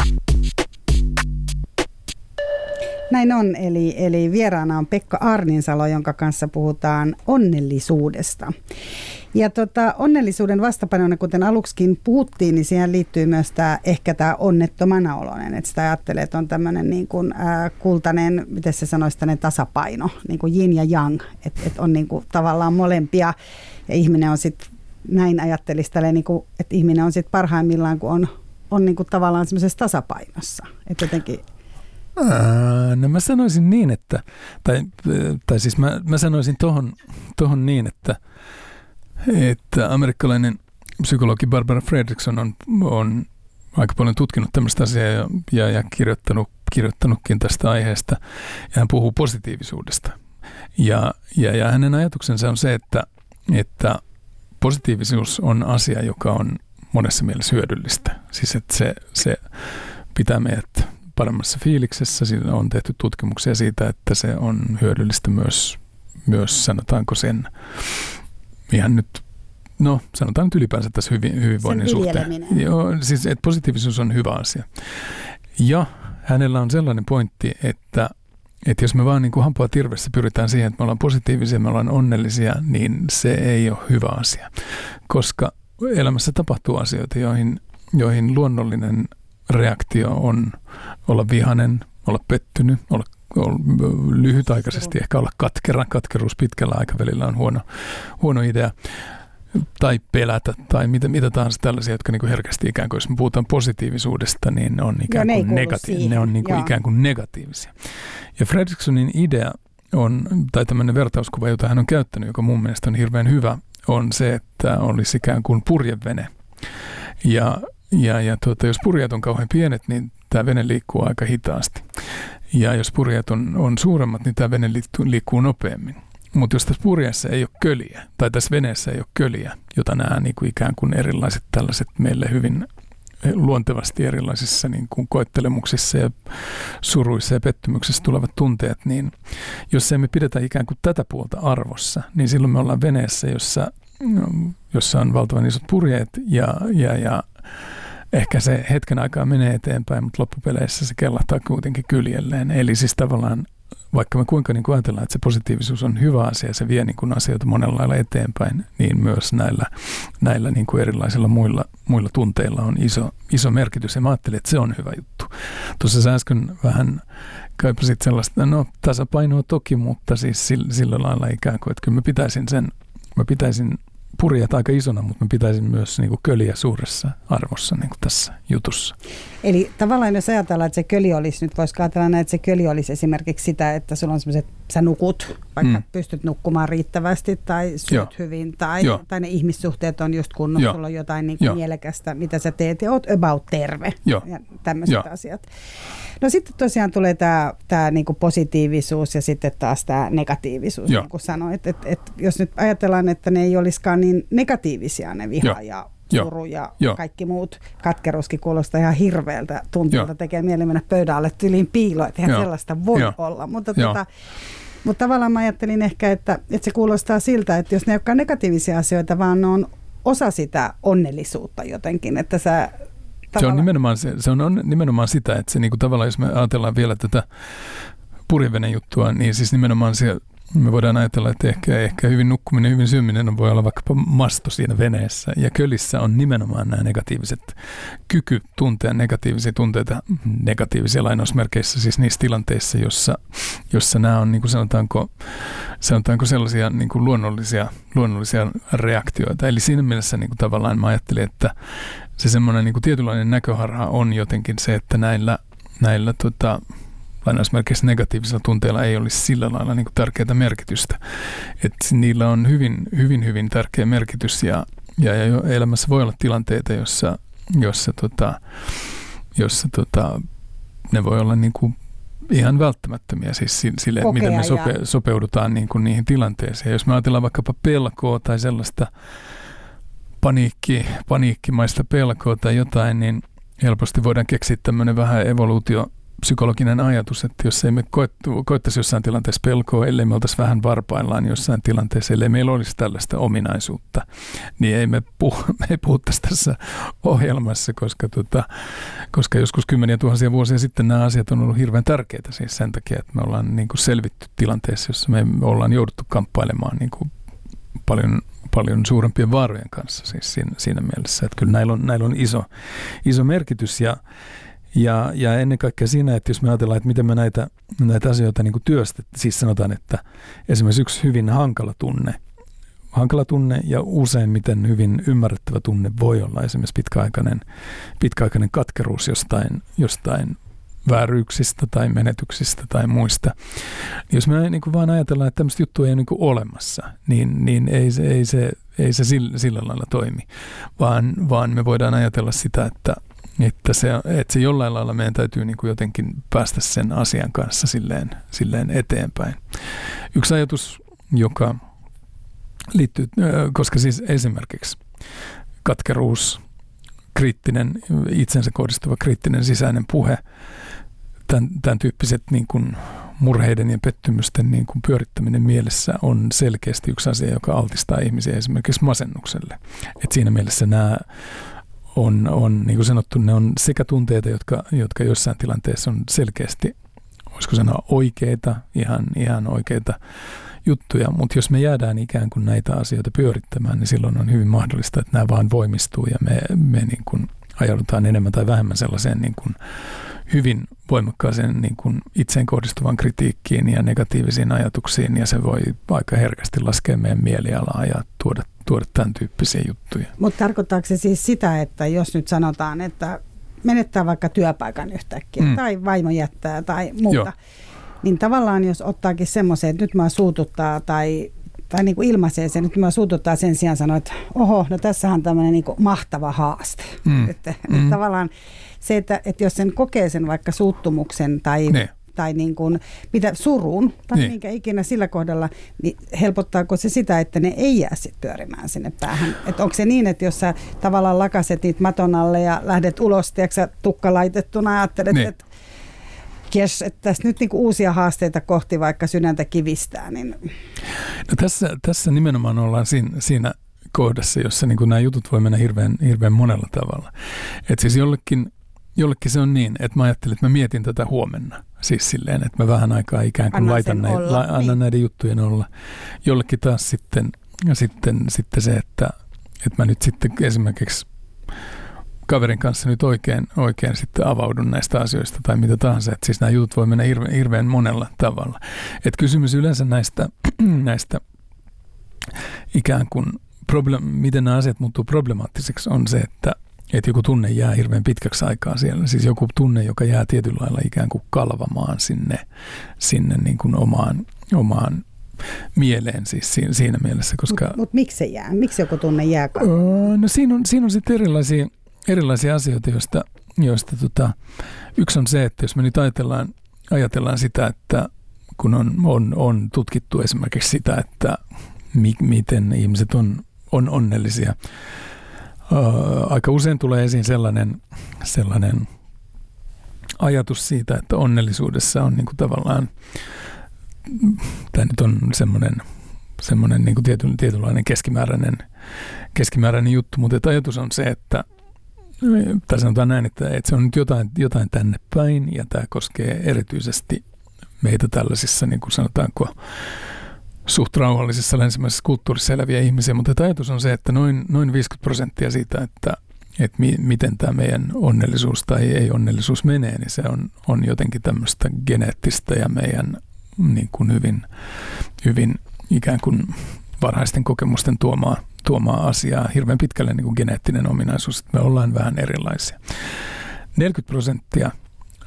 Näin on, eli vieraana on Pekka Aarninsalo, jonka kanssa puhutaan onnellisuudesta. Ja onnellisuuden vastapainona, kuten aluksikin puhuttiin, niin siihen liittyy myös ehkä tämä onnettomana oloinen. Että sitä ajattelee, että on tämmöinen niin kuin kultainen, miten se sanoisi, tasapaino, niin kuin yin ja yang. Että on niin kuin tavallaan molempia ja ihminen on sitten, näin ajattelisi tälleen, niin kuin, että ihminen on sitten parhaimmillaan, kun on niin kuin tavallaan semmoisessa tasapainossa. Että jotenkin... No mä sanoisin niin, että, tai siis mä sanoisin tohon niin, että amerikkalainen psykologi Barbara Fredrickson on aika paljon tutkinut tämmöistä asiaa ja kirjoittanutkin tästä aiheesta, ja hän puhuu positiivisuudesta. Ja hänen ajatuksensa on se, että positiivisuus on asia, joka on monessa mielessä hyödyllistä. Siis että se pitää meidät paremmassa fiiliksessä. Siinä on tehty tutkimuksia siitä, että se on hyödyllistä myös sanotaanko sen ihan nyt, no sanotaan nyt ylipäänsä tässä hyvinvoinnin suhteen. Joo, siis että positiivisuus on hyvä asia. Ja hänellä on sellainen pointti, että jos me vaan niin kuin hampaa tirvessä pyritään siihen, että me ollaan positiivisia, me ollaan onnellisia, niin se ei ole hyvä asia. Koska elämässä tapahtuu asioita, joihin luonnollinen reaktio on olla vihainen, olla pettynyt, olla lyhytaikaisesti ehkä olla katkera. Katkeruus pitkällä aikavälillä on huono idea. Tai pelätä tai mitä tahansa tällaisia, jotka niinku herkästi ikään kuin, jos me puhutaan positiivisuudesta, niin on ikään kuin ne on niinku ikään kuin negatiivisia. Ja Fredricksonin idea on, tai tämmöinen vertauskuva, jota hän on käyttänyt, joka mun mielestä on hirveän hyvä, on se, että olisi ikään kuin purjevene. Ja jos purjeet on kauhean pienet, niin tämä vene liikkuu aika hitaasti. Ja jos purjeet on suuremmat, niin tämä vene liikkuu nopeammin. Mutta jos tässä purjeessa ei ole köliä, tai tässä veneessä ei ole köliä, jota nämä niin kuin ikään kuin erilaiset tällaiset meille hyvin luontevasti erilaisissa niin kuin koettelemuksissa ja suruissa ja pettymyksissä tulevat tunteet, niin jos emme pidetä ikään kuin tätä puolta arvossa, niin silloin me ollaan veneessä, jossa on valtavan isot purjeet ja ehkä se hetken aikaa menee eteenpäin, mutta loppupeleissä se kellahtaa kuitenkin kyljelleen. Eli siis tavallaan, vaikka me kuinka niin kuin ajatellaan, että se positiivisuus on hyvä asia, se vie niin kuin asioita monella lailla eteenpäin, niin myös näillä niin kuin erilaisilla muilla tunteilla on iso merkitys. Ja mä ajattelin, että se on hyvä juttu. Tuossa sä äsken vähän kaipasit sellaista, no tasapainoa toki, mutta siis sillä lailla ikään kuin, että kyllä mä pitäisin purjeet aika isona, mutta mä pitäisin myös niin kuin köliä suuressa arvossa niin kuin tässä jutussa. Eli tavallaan jos ajatellaan, että se köli olisi, nyt voisi ajatella näin, että se köli olisi esimerkiksi sitä, että sulla on sellaiset, sä nukut, vaikka pystyt nukkumaan riittävästi tai syöt hyvin tai ne ihmissuhteet on just kunnossa, sulla on jotain niin kuin mielekästä, mitä sä teet ja oot about terve ja tämmöiset asiat. No sitten tosiaan tulee tämä niinku positiivisuus ja sitten taas tämä negatiivisuus, niin kuin sanoit. Et jos nyt ajatellaan, että ne ei olisikaan niin negatiivisia ne viha ja suru ja kaikki muut, katkeruuskin kuulostaa ihan hirveältä tunteelta, tekee mieli mennä pöydän alle tyliin piiloon, että ihan sellaista voi olla. Mutta tavallaan mä ajattelin ehkä, että se kuulostaa siltä, että jos ne ei olekaan negatiivisia asioita, vaan ne on osa sitä onnellisuutta jotenkin, että sä... Se on nimenomaan sitä, että se niinku tavallaan, jos me ajatellaan vielä tätä purjevenen juttua, niin siis nimenomaan se, me voidaan ajatella, että ehkä hyvin nukkuminen, hyvin syöminen voi olla vaikkapa masto siinä veneessä. Ja kölissä on nimenomaan nämä negatiiviset kyky tuntea negatiivisia tunteita, negatiivisia lainausmerkeissä, siis niissä tilanteissa, jossa nämä on, niin kuin sanotaanko sellaisia niin kuin luonnollisia reaktioita. Eli siinä mielessä niin kuin tavallaan mä ajattelin, että se semmoinen niin kuin tietynlainen näköharha on jotenkin se, että näillä lainausmerkeissä negatiivisilla tunteilla ei olisi sillä lailla niin kuin tärkeää merkitystä. Et niillä on hyvin tärkeä merkitys ja elämässä voi olla tilanteita, jossa ne voi olla niin kuin ihan välttämättömiä siis sille, miten me sopeudutaan niin kuin niihin tilanteisiin. Jos me ajatellaan vaikkapa pelkoa tai sellaista paniikkimaista pelkoa tai jotain, niin Helposti voidaan keksiä tämmöinen vähän evoluutiopsykologinen ajatus, että jos ei me koettaisi jossain tilanteessa pelkoa, ellei me oltaisi vähän varpaillaan jossain tilanteessa, ellei meillä olisi tällaista ominaisuutta, niin ei me puhuttaisi tässä ohjelmassa, koska joskus 10 000 vuosia sitten nämä asiat on ollut hirveän tärkeitä siis sen takia, että me ollaan niin kuin selvitty tilanteessa, jossa me ollaan jouduttu kamppailemaan niin kuin paljon suurempien vaarojen kanssa siis siinä mielessä, että kyllä näillä on iso merkitys ja ennen kaikkea siinä, että jos me ajatellaan, että miten me näitä asioita niin kuin työstetään, siis sanotaan, että esimerkiksi yksi hyvin hankala tunne ja useimmiten hyvin ymmärrettävä tunne voi olla esimerkiksi pitkäaikainen katkeruus jostain vääryyksistä tai menetyksistä tai muista. Jos me niin kuin vaan ajatellaan, että tämmöistä juttua ei ole niin kuin olemassa, niin ei se sillä lailla toimi, vaan me voidaan ajatella sitä, että se jollain lailla meidän täytyy niin kuin jotenkin päästä sen asian kanssa silleen eteenpäin. Yksi ajatus, joka liittyy, koska siis esimerkiksi katkeruus, kriittinen, itsensä kohdistuva kriittinen sisäinen puhe, tämän tyyppiset niin kuin murheiden ja pettymysten niin kuin pyörittäminen mielessä on selkeästi yksi asia, joka altistaa ihmisiä esimerkiksi masennukselle. Et siinä mielessä nämä on niin kuin sanottu, ne on sekä tunteita, jotka jossain tilanteessa on selkeästi, voisiko sanoa oikeita, ihan oikeita juttuja, mutta jos me jäädään ikään kuin näitä asioita pyörittämään, niin silloin on hyvin mahdollista, että nämä vaan voimistuu ja me niin kuin ajaudutaan enemmän tai vähemmän sellaiseen niin kuin hyvin voimakkaaseen niin kuin itseen kohdistuvan kritiikkiin ja negatiivisiin ajatuksiin, ja se voi aika herkästi laskea meidän mielialaa ja tuoda tämän tyyppisiä juttuja. Mutta tarkoittaako se siis sitä, että jos nyt sanotaan, että menettää vaikka työpaikan yhtäkkiä tai vaimo jättää tai muuta, joo, niin tavallaan jos ottaakin semmoisen, että nyt mä suututtaa tai niin kuin ilmaisee sen, nyt mä suututtaa sen sijaan sanoa, että oho, no tässähän on tämmöinen niin kuin mahtava haaste. Että tavallaan se, että jos sen kokee sen vaikka suuttumuksen tai niin kuin, mitä surun tai minkä ikinä sillä kohdalla, niin helpottaako se sitä, että ne ei jää sitten pyörimään sinne päähän? Että onko se niin, että jos sä tavallaan lakaset niitä maton alle ja lähdet ulos, tiedätkö tukka laitettuna ja ajattelet, että jes, että tässä nyt niinku uusia haasteita kohti vaikka sydäntä kivistää. Niin. No tässä nimenomaan ollaan siinä kohdassa, jossa niinku nämä jutut voi mennä hirveän monella tavalla. Et siis jollekin se on niin, että mä ajattelin, että mä mietin tätä huomenna. Siis silleen, että mä vähän aikaa ikään kuin annan näiden juttujen olla. Jollekin taas sitten se, että mä nyt sitten esimerkiksi kaverin kanssa nyt oikein sitten avaudun näistä asioista tai mitä tahansa. Et siis nämä jutut voi mennä hirveän monella tavalla. Et kysymys yleensä näistä ikään kuin, miten nämä asiat muuttuu problemaattiseksi, on se, että joku tunne jää hirveän pitkäksi aikaa siellä. Siis joku tunne, joka jää tietyllä lailla ikään kuin kalvamaan sinne niin kuin omaan mieleen siis siinä mielessä. Mutta miksi se jää? Miksi joku tunne jää kalvamaan? No siinä on sitten erilaisia asioita, joista yksi on se, että jos me nyt ajatellaan sitä, että kun on tutkittu esimerkiksi sitä, että miten ihmiset on onnellisia. Aika usein tulee esiin sellainen ajatus siitä, että onnellisuudessa on niinku tavallaan, tämä nyt on semmoinen niinku tietynlainen keskimääräinen juttu, mutta ajatus on se, että tai sanotaan näin, että se on nyt jotain tänne päin, ja tämä koskee erityisesti meitä tällaisissa, niin kuin sanotaanko, suht rauhallisissa länsimaisissa kulttuurissa eläviä ihmisiä, mutta ajatus on se, että noin 50% siitä, että miten tämä meidän onnellisuus tai ei-onnellisuus menee, niin se on jotenkin tämmöistä geneettistä ja meidän niin kuin hyvin ikään kuin varhaisten kokemusten tuomaa asiaa, hirveän pitkälle niin kuin geneettinen ominaisuus, että me ollaan vähän erilaisia. 40%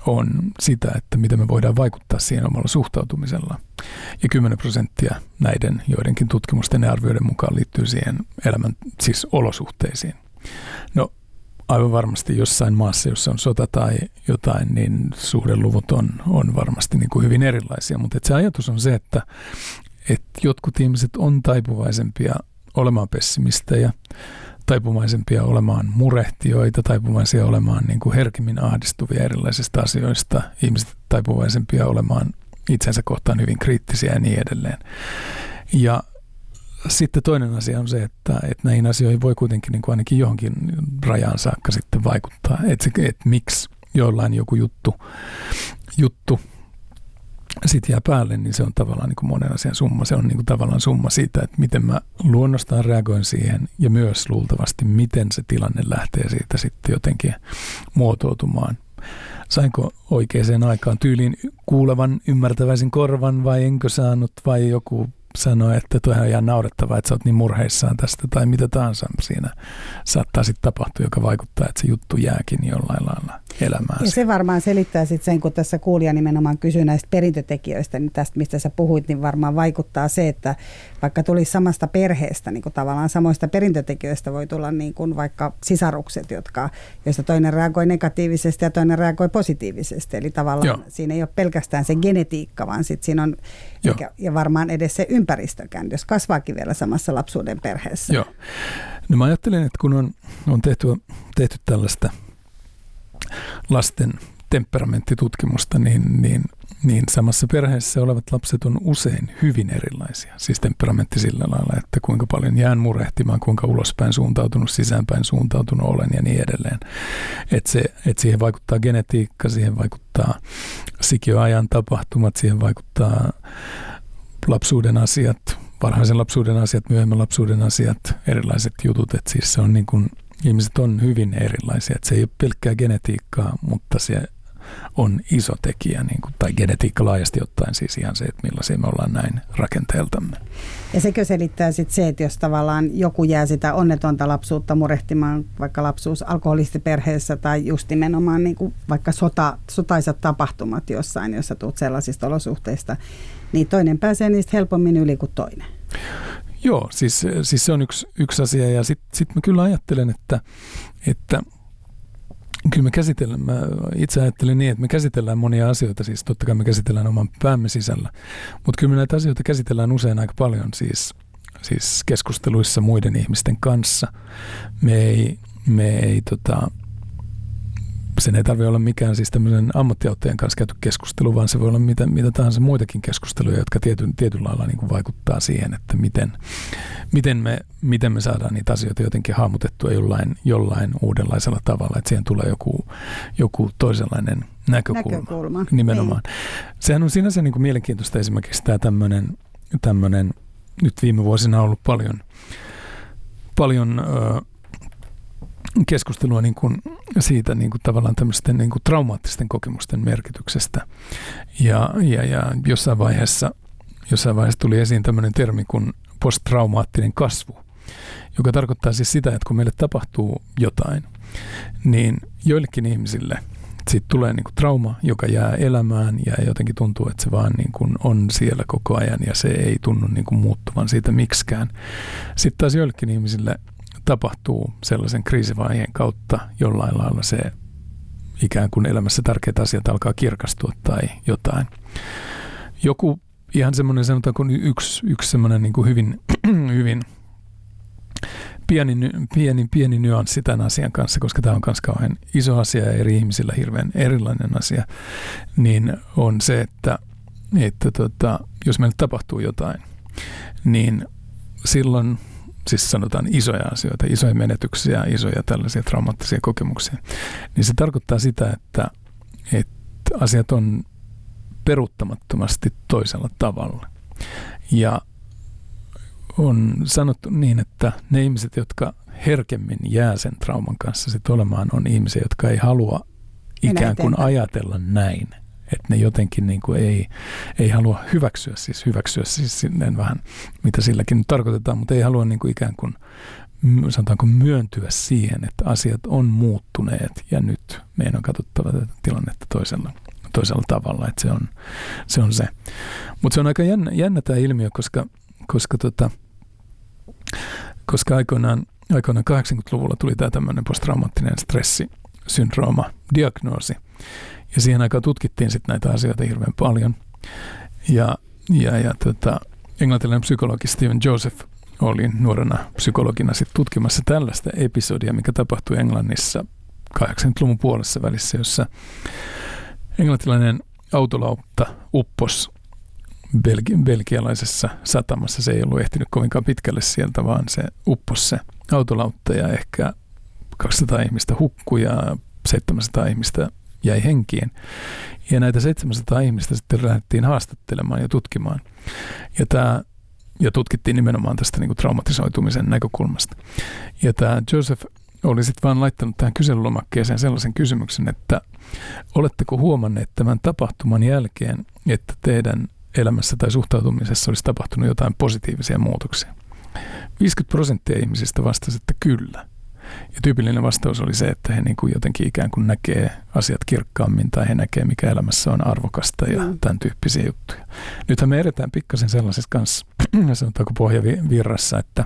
on sitä, että miten me voidaan vaikuttaa siihen omalla suhtautumisella. Ja 10% näiden joidenkin tutkimusten ja arvioiden mukaan liittyy siihen elämän, siis olosuhteisiin. No aivan varmasti jossain maassa, jossa on sota tai jotain, niin suhdeluvut on varmasti niin kuin hyvin erilaisia. Mutta se ajatus on se, että jotkut ihmiset on taipuvaisempia olemaan pessimistejä taipumaisempia olemaan murehtijoita, taipumaisia olemaan niin kuin herkimmin ahdistuvia erilaisista asioista, ihmiset taipuvaisempia olemaan itsensä kohtaan hyvin kriittisiä ja niin edelleen. Ja sitten toinen asia on se, että näihin asioihin voi kuitenkin niin kuin ainakin johonkin rajaan saakka sitten vaikuttaa. Että miksi jollain joku juttu sitten jää päälle, niin se on tavallaan niin kuin monen asian summa. Se on niin kuin tavallaan summa siitä, että miten mä luonnostaan reagoin siihen ja myös luultavasti, miten se tilanne lähtee siitä sitten jotenkin muotoutumaan. Sainko oikeaan aikaan tyyliin kuulevan, ymmärtäväisen korvan vai enkö saanut vai joku sanoi, että tuohan on ihan naurettavaa, että sä oot niin murheissaan tästä tai mitä tahansa siinä saattaa sitten tapahtua, joka vaikuttaa, että se juttu jääkin jollain lailla elämään. Ja se varmaan selittää sitten sen, kun tässä kuulija nimenomaan kysyy näistä perintötekijöistä, niin tästä mistä sä puhuit, niin varmaan vaikuttaa se, että vaikka tulisi samasta perheestä, niin kuin tavallaan samoista perintötekijöistä voi tulla niin kuin vaikka sisarukset, joista toinen reagoi negatiivisesti ja toinen reagoi positiivisesti. Eli tavallaan Siinä ei ole pelkästään se genetiikka, vaan sitten siinä on, ja varmaan edes se ympäristökään, jos kasvaakin vielä samassa lapsuuden perheessä. Joo. No mä ajattelen, että kun on tehty tällaista lasten temperamenttitutkimusta, niin samassa perheessä olevat lapset on usein hyvin erilaisia. Siis temperamentti sillä lailla, että kuinka paljon jään murehtimaan, kuinka ulospäin suuntautunut, sisäänpäin suuntautunut olen ja niin edelleen. Et siihen vaikuttaa genetiikka, siihen vaikuttaa sikiöajan tapahtumat, siihen vaikuttaa lapsuuden asiat, varhaisen lapsuuden asiat, myöhemmän lapsuuden asiat, erilaiset jutut, että siis se on niin kuin, ihmiset on hyvin erilaisia, että se ei ole pelkkää genetiikkaa, mutta se on iso tekijä, niin kuin, tai genetiikka laajasti ottaen siis ihan se, että millaisia me ollaan näin rakenteeltamme. Ja sekö selittää sitten se, että jos tavallaan joku jää sitä onnetonta lapsuutta murehtimaan, vaikka lapsuus alkoholistiperheessä tai just nimenomaan niin kuin vaikka sotaiset tapahtumat jossain, jossa tulet sellaisista olosuhteista, niin toinen pääsee niistä helpommin yli kuin toinen. Joo, siis se on yksi asia ja sitten mä kyllä ajattelen, että kyllä itse ajattelen niin, että me käsitellään monia asioita, siis totta kai me käsitellään oman päämme sisällä, mutta kyllä me näitä asioita käsitellään usein aika paljon siis keskusteluissa muiden ihmisten kanssa. Sen ei tarvitse olla mikään siis tämmöisen ammattiauttajan kanssa käyty keskustelu, vaan se voi olla mitä tahansa muitakin keskusteluja, jotka tietyllä lailla niin kuin vaikuttaa siihen, että miten me saadaan niitä asioita jotenkin hahmotettua jollain uudenlaisella tavalla, että siihen tulee joku toisenlainen näkökulma. Nimenomaan. Niin. Sehän on sinänsä niin kuin mielenkiintoista esimerkiksi tämä tämmöinen, nyt viime vuosina on ollut paljon keskustelua niin kuin siitä niin kuin tavallaan tämmöisten niin kuin traumaattisten kokemusten merkityksestä. Ja jossain vaiheessa tuli esiin tämmöinen termi kuin posttraumaattinen kasvu, joka tarkoittaa siis sitä, että kun meille tapahtuu jotain, niin joillekin ihmisille siitä tulee niin kuin trauma, joka jää elämään ja jotenkin tuntuu, että se vaan niin kuin on siellä koko ajan ja se ei tunnu niin kuin muuttuvan siitä miksikään. Sitten taas joillekin ihmisille tapahtuu sellaisen kriisivaiheen kautta jollain lailla se ikään kuin elämässä tärkeät asiat alkaa kirkastua tai jotain. Joku ihan semmoinen, sanotaanko yksi semmoinen niin kuin hyvin pieni nyanssi tämän asian kanssa, koska tämä on myös kauhean iso asia ja eri ihmisillä hirveän erilainen asia, niin on se, että jos meille tapahtuu jotain, niin silloin siis sanotaan isoja asioita, isoja menetyksiä, isoja tällaisia traumaattisia kokemuksia, niin se tarkoittaa sitä, että asiat on peruuttamattomasti toisella tavalla. Ja on sanottu niin, että ne ihmiset, jotka herkemmin jää sen trauman kanssa sitten olemaan, on ihmisiä, jotka ei halua ikään kuin ajatella näin. Että ne jotenkin niin kuin ei halua hyväksyä silleen vähän, mitä silläkin nyt tarkoitetaan, mutta ei halua niin kuin ikään kuin, sanotaanko, myöntyä siihen, että asiat on muuttuneet ja nyt meidän on katsottava tätä tilannetta toisella tavalla, että se on se. Mutta se on aika jännä tämä ilmiö, koska aikoinaan 80-luvulla tuli tämä tämmöinen posttraumaattinen stressisyndrooma diagnoosi. Ja siihen aikaan tutkittiin sitten näitä asioita hirveän paljon. Ja englantilainen psykologi Stephen Joseph olin nuorena psykologina sit tutkimassa tällaista episodia, mikä tapahtui Englannissa 80-luvun puolessa välissä, jossa englantilainen autolautta upposi belgialaisessa satamassa. Se ei ollut ehtinyt kovinkaan pitkälle sieltä, vaan se upposi se autolautta ja ehkä 200 ihmistä hukkui ja 700 ihmistä jäi henkiin. Ja näitä 700 ihmistä sitten lähdettiin haastattelemaan ja tutkimaan. Ja tutkittiin nimenomaan tästä niin kuin traumatisoitumisen näkökulmasta. Ja tämä Joseph oli sitten vaan laittanut tähän kyselylomakkeeseen sellaisen kysymyksen, että oletteko huomanneet tämän tapahtuman jälkeen, että teidän elämässä tai suhtautumisessa olisi tapahtunut jotain positiivisia muutoksia? 50% ihmisistä vastasi, että kyllä. Ja tyypillinen vastaus oli se, että he niin kuin jotenkin ikään kuin näkee asiat kirkkaammin tai he näkee, mikä elämässä on arvokasta ja tämän tyyppisiä juttuja. Nythän me edetään pikkasen sellaisessa kanssa, sanotaanko pohjavirrassa, että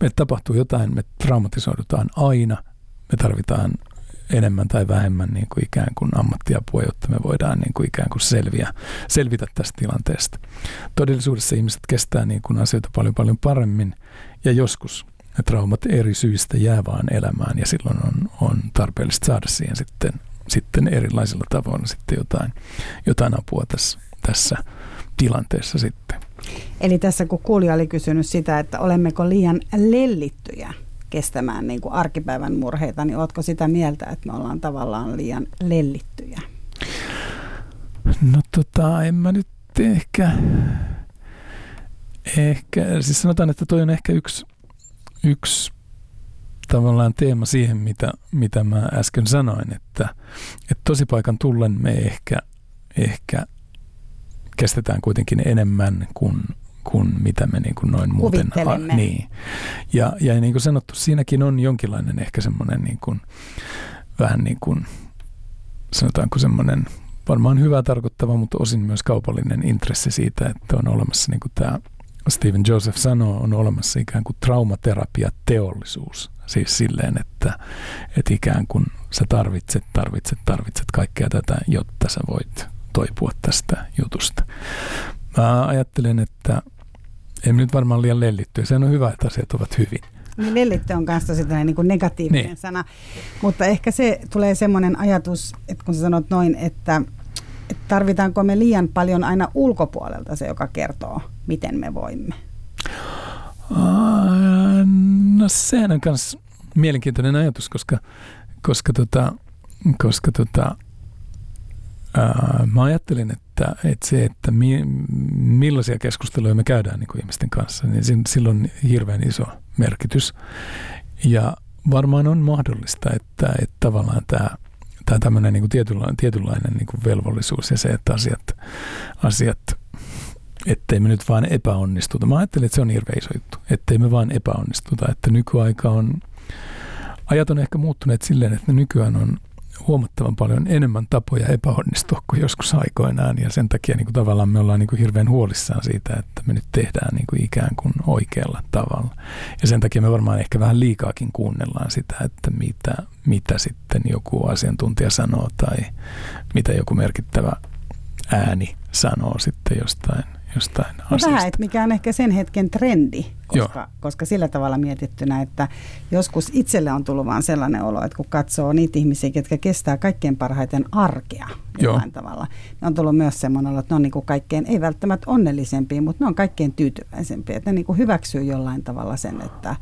me tapahtuu jotain, me traumatisoidutaan aina, me tarvitaan enemmän tai vähemmän niin kuin ikään kuin ammattiapua, jotta me voidaan niin kuin ikään kuin selvitä tästä tilanteesta. Todellisuudessa ihmiset kestää niin kuin asioita paljon paljon paremmin ja joskus ne traumat eri syistä jää vaan elämään ja silloin on tarpeellista saada siihen sitten erilaisilla tavoilla sitten jotain apua tässä tilanteessa sitten. Eli tässä kun kuulija oli kysynyt sitä, että olemmeko liian lellittyjä kestämään niin kuin arkipäivän murheita, niin ootko sitä mieltä, että me ollaan tavallaan liian lellittyjä? No en mä nyt ehkä siis sanotaan, että toi on ehkä yksi tavallaan teema siihen, mitä mä äsken sanoin, että tosipaikan tullen me ehkä kestetään kuitenkin enemmän kuin mitä me niin kuin noin muuten kuvittelemme. Niin. Ja niin kuin sanottu, siinäkin on jonkinlainen ehkä semmoinen niin kuin, vähän niin kuin, sanotaanko semmoinen varmaan hyvää tarkoittava, mutta osin myös kaupallinen intressi siitä, että on olemassa niin kuin tämä Stephen Joseph sanoo, on olemassa ikään kuin traumaterapiateollisuus. Siis silleen, että ikään kuin sä tarvitset kaikkea tätä, jotta sä voit toipua tästä jutusta. Mä ajattelen, että ei nyt varmaan liian lellittyä. Sehän on hyvä, että asiat ovat hyvin. Niin, lellitty on kanssa niin kuin negatiivinen niin sana. Mutta ehkä se tulee semmoinen ajatus, että kun sä sanot noin, että tarvitaanko me liian paljon aina ulkopuolelta se, joka kertoo, miten me voimme? No sehän on myös mielenkiintoinen ajatus, koska mä ajattelin, että se, että millaisia keskusteluja me käydään niin kuin ihmisten kanssa, niin sillä on hirveän iso merkitys. Ja varmaan on mahdollista, että tavallaan tämä tämmöinen niin kuin tietynlainen niin kuin velvollisuus ja se, että asiat ettei me nyt vaan epäonnistuta. Mä ajattelin, että se on hirveän iso juttu, ettei me vaan epäonnistuta. Että ajat on ehkä muuttuneet silleen, että nykyään on huomattavan paljon enemmän tapoja epäonnistua kuin joskus aikoinaan, ja sen takia niin kuin tavallaan me ollaan niin kuin hirveän huolissaan siitä, että me nyt tehdään niin kuin ikään kuin oikealla tavalla. Ja sen takia me varmaan ehkä vähän liikaakin kuunnellaan sitä, että mitä sitten joku asiantuntija sanoo tai mitä joku merkittävä ääni sanoo sitten jostain asiasta. Vähän, että mikä on ehkä sen hetken trendi, koska sillä tavalla mietittynä, että joskus itselle on tullut vaan sellainen olo, että kun katsoo niitä ihmisiä, jotka kestää kaikkein parhaiten arkea jollain tavalla, niin on tullut myös semmoinen olo, että ne on niin kuin kaikkein, ei välttämättä onnellisempia, mutta ne on kaikkein tyytyväisempiä, että ne niin kuin hyväksyy jollain tavalla sen, että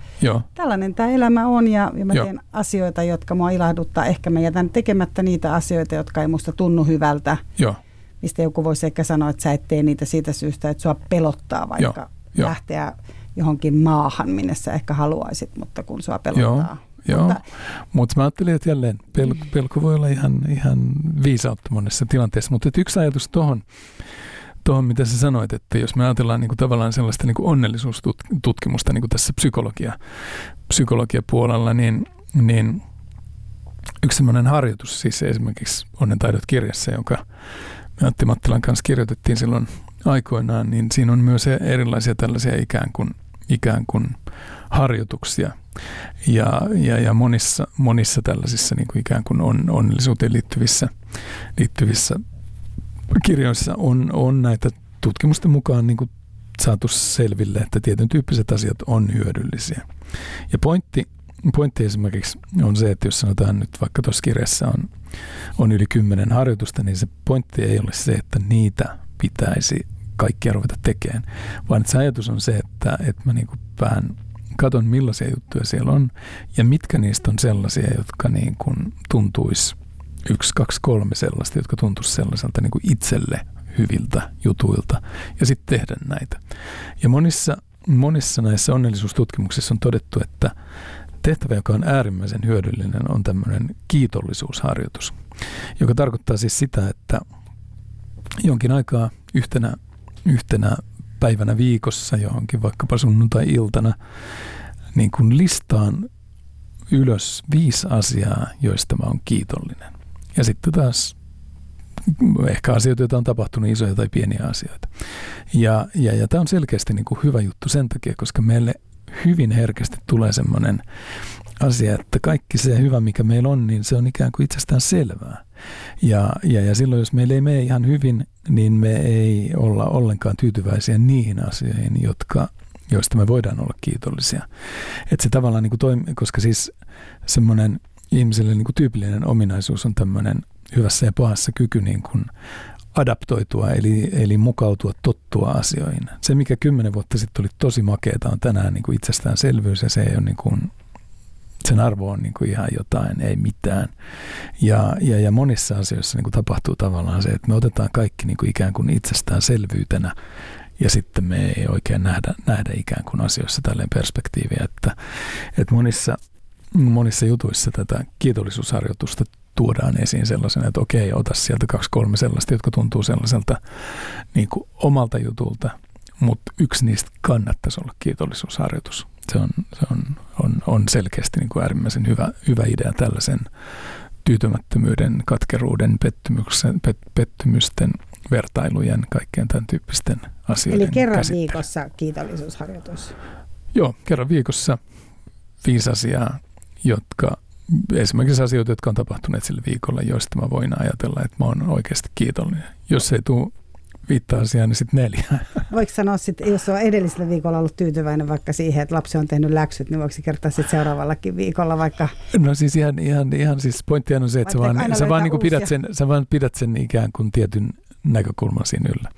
tällainen tämä elämä on ja mä teen asioita, jotka mua ilahduttaa. Ehkä mä jätän tekemättä niitä asioita, jotka ei musta tunnu hyvältä. Joo. Mistä joku voisi ehkä sanoa, että sä et tee niitä siitä syystä, että sua pelottaa vaikka lähteä johonkin maahan, minne sä ehkä haluaisit, mutta kun sua pelottaa. Joo, mutta mä ajattelin, että jälleen pelko voi olla ihan viisautta monessa tilanteessa. Mutta yksi ajatus tuohon, mitä sä sanoit, että jos me ajatellaan niin kuin tavallaan sellaista niin kuin onnellisuustutkimusta niin kuin tässä psykologiapuolella, niin yksi sellainen harjoitus, siis esimerkiksi Onnen taidot -kirjassa, jonka Antti Mattilan kanssa kirjoitettiin silloin aikoinaan, niin siinä on myös erilaisia tällaisia ikään kuin harjoituksia. Ja monissa tällaisissa niin kuin ikään kuin onnellisuuteen liittyvissä kirjoissa on näitä tutkimusten mukaan niin kuin saatu selville, että tietyn tyyppiset asiat on hyödyllisiä. Ja pointti esimerkiksi on se, että jos sanotaan nyt vaikka tuossa kirjassa on yli 10 harjoitusta, niin se pointti ei ole se, että niitä pitäisi kaikkia ruveta tekemään, vaan se ajatus on se, että mä niin vähän katon millaisia juttuja siellä on ja mitkä niistä on sellaisia, jotka niin kuin tuntuisi 1, 2, 3 sellaista, jotka tuntuisi sellaiselta niin kuin itselle hyviltä jutuilta ja sitten tehdä näitä. Ja monissa näissä onnellisuustutkimuksissa on todettu, että tehtävä, joka on äärimmäisen hyödyllinen, on tämmöinen kiitollisuusharjoitus, joka tarkoittaa siis sitä, että jonkin aikaa yhtenä päivänä viikossa johonkin vaikkapa sunnuntai-iltana niin kun listaan ylös 5 asiaa, joista mä oon kiitollinen. Ja sitten taas ehkä asioita, joita on tapahtunut, isoja tai pieniä asioita. Ja tämä on selkeästi niin kuin hyvä juttu sen takia, koska meille hyvin herkästi tulee semmoinen asia, että kaikki se hyvä, mikä meillä on, niin se on ikään kuin itsestään selvää. Ja silloin, jos meillä ei mene ihan hyvin, niin me ei olla ollenkaan tyytyväisiä niihin asioihin, joista me voidaan olla kiitollisia. Että se tavallaan niin kuin toimii, koska siis semmoinen ihmiselle niin kuin tyypillinen ominaisuus on tämmöinen hyvässä ja pahassa kyky niin kuin adaptoitua, eli mukautua, tottua asioihin. Se, mikä 10 vuotta sitten oli tosi makeeta, on tänään niin kuin itsestäänselvyys, ja se ei ole niin kuin, sen arvo on niin kuin ihan jotain, ei mitään. Ja monissa asioissa niin kuin tapahtuu tavallaan se, että me otetaan kaikki niin kuin ikään kuin itsestäänselvyytenä, ja sitten me ei oikein nähdä ikään kuin asioissa tälleen perspektiiviä, että monissa jutuissa tätä kiitollisuusharjoitusta tuodaan esiin sellaisena, että okei, ota sieltä 2-3 sellaista, jotka tuntuu sellaiselta niin kuin omalta jutulta, mutta yksi niistä kannattaisi olla kiitollisuusharjoitus. Se on selkeästi niin kuin äärimmäisen hyvä idea tällaisen tyytymättömyyden, katkeruuden, pettymysten, vertailujen, kaikkeen tämän tyyppisten asioiden. Eli kerran viikossa kiitollisuusharjoitus. Joo, kerran viikossa 5 asiaa, jotka esimerkiksi asioita, jotka on tapahtuneet sillä viikolla, joista mä voin ajatella, että mä oon oikeasti kiitollinen. Jos ei tule 5 asiaa, niin sitten 4. Voiko sanoa sitten, jos on edellisellä viikolla ollut tyytyväinen vaikka siihen, että lapsi on tehnyt läksyt, niin voiko se kertoa sitten seuraavallakin viikolla vaikka? No siis ihan siis pointtihan on se, että sä vaan pidät sen ikään kuin tietyn näkökulman siinä yllä.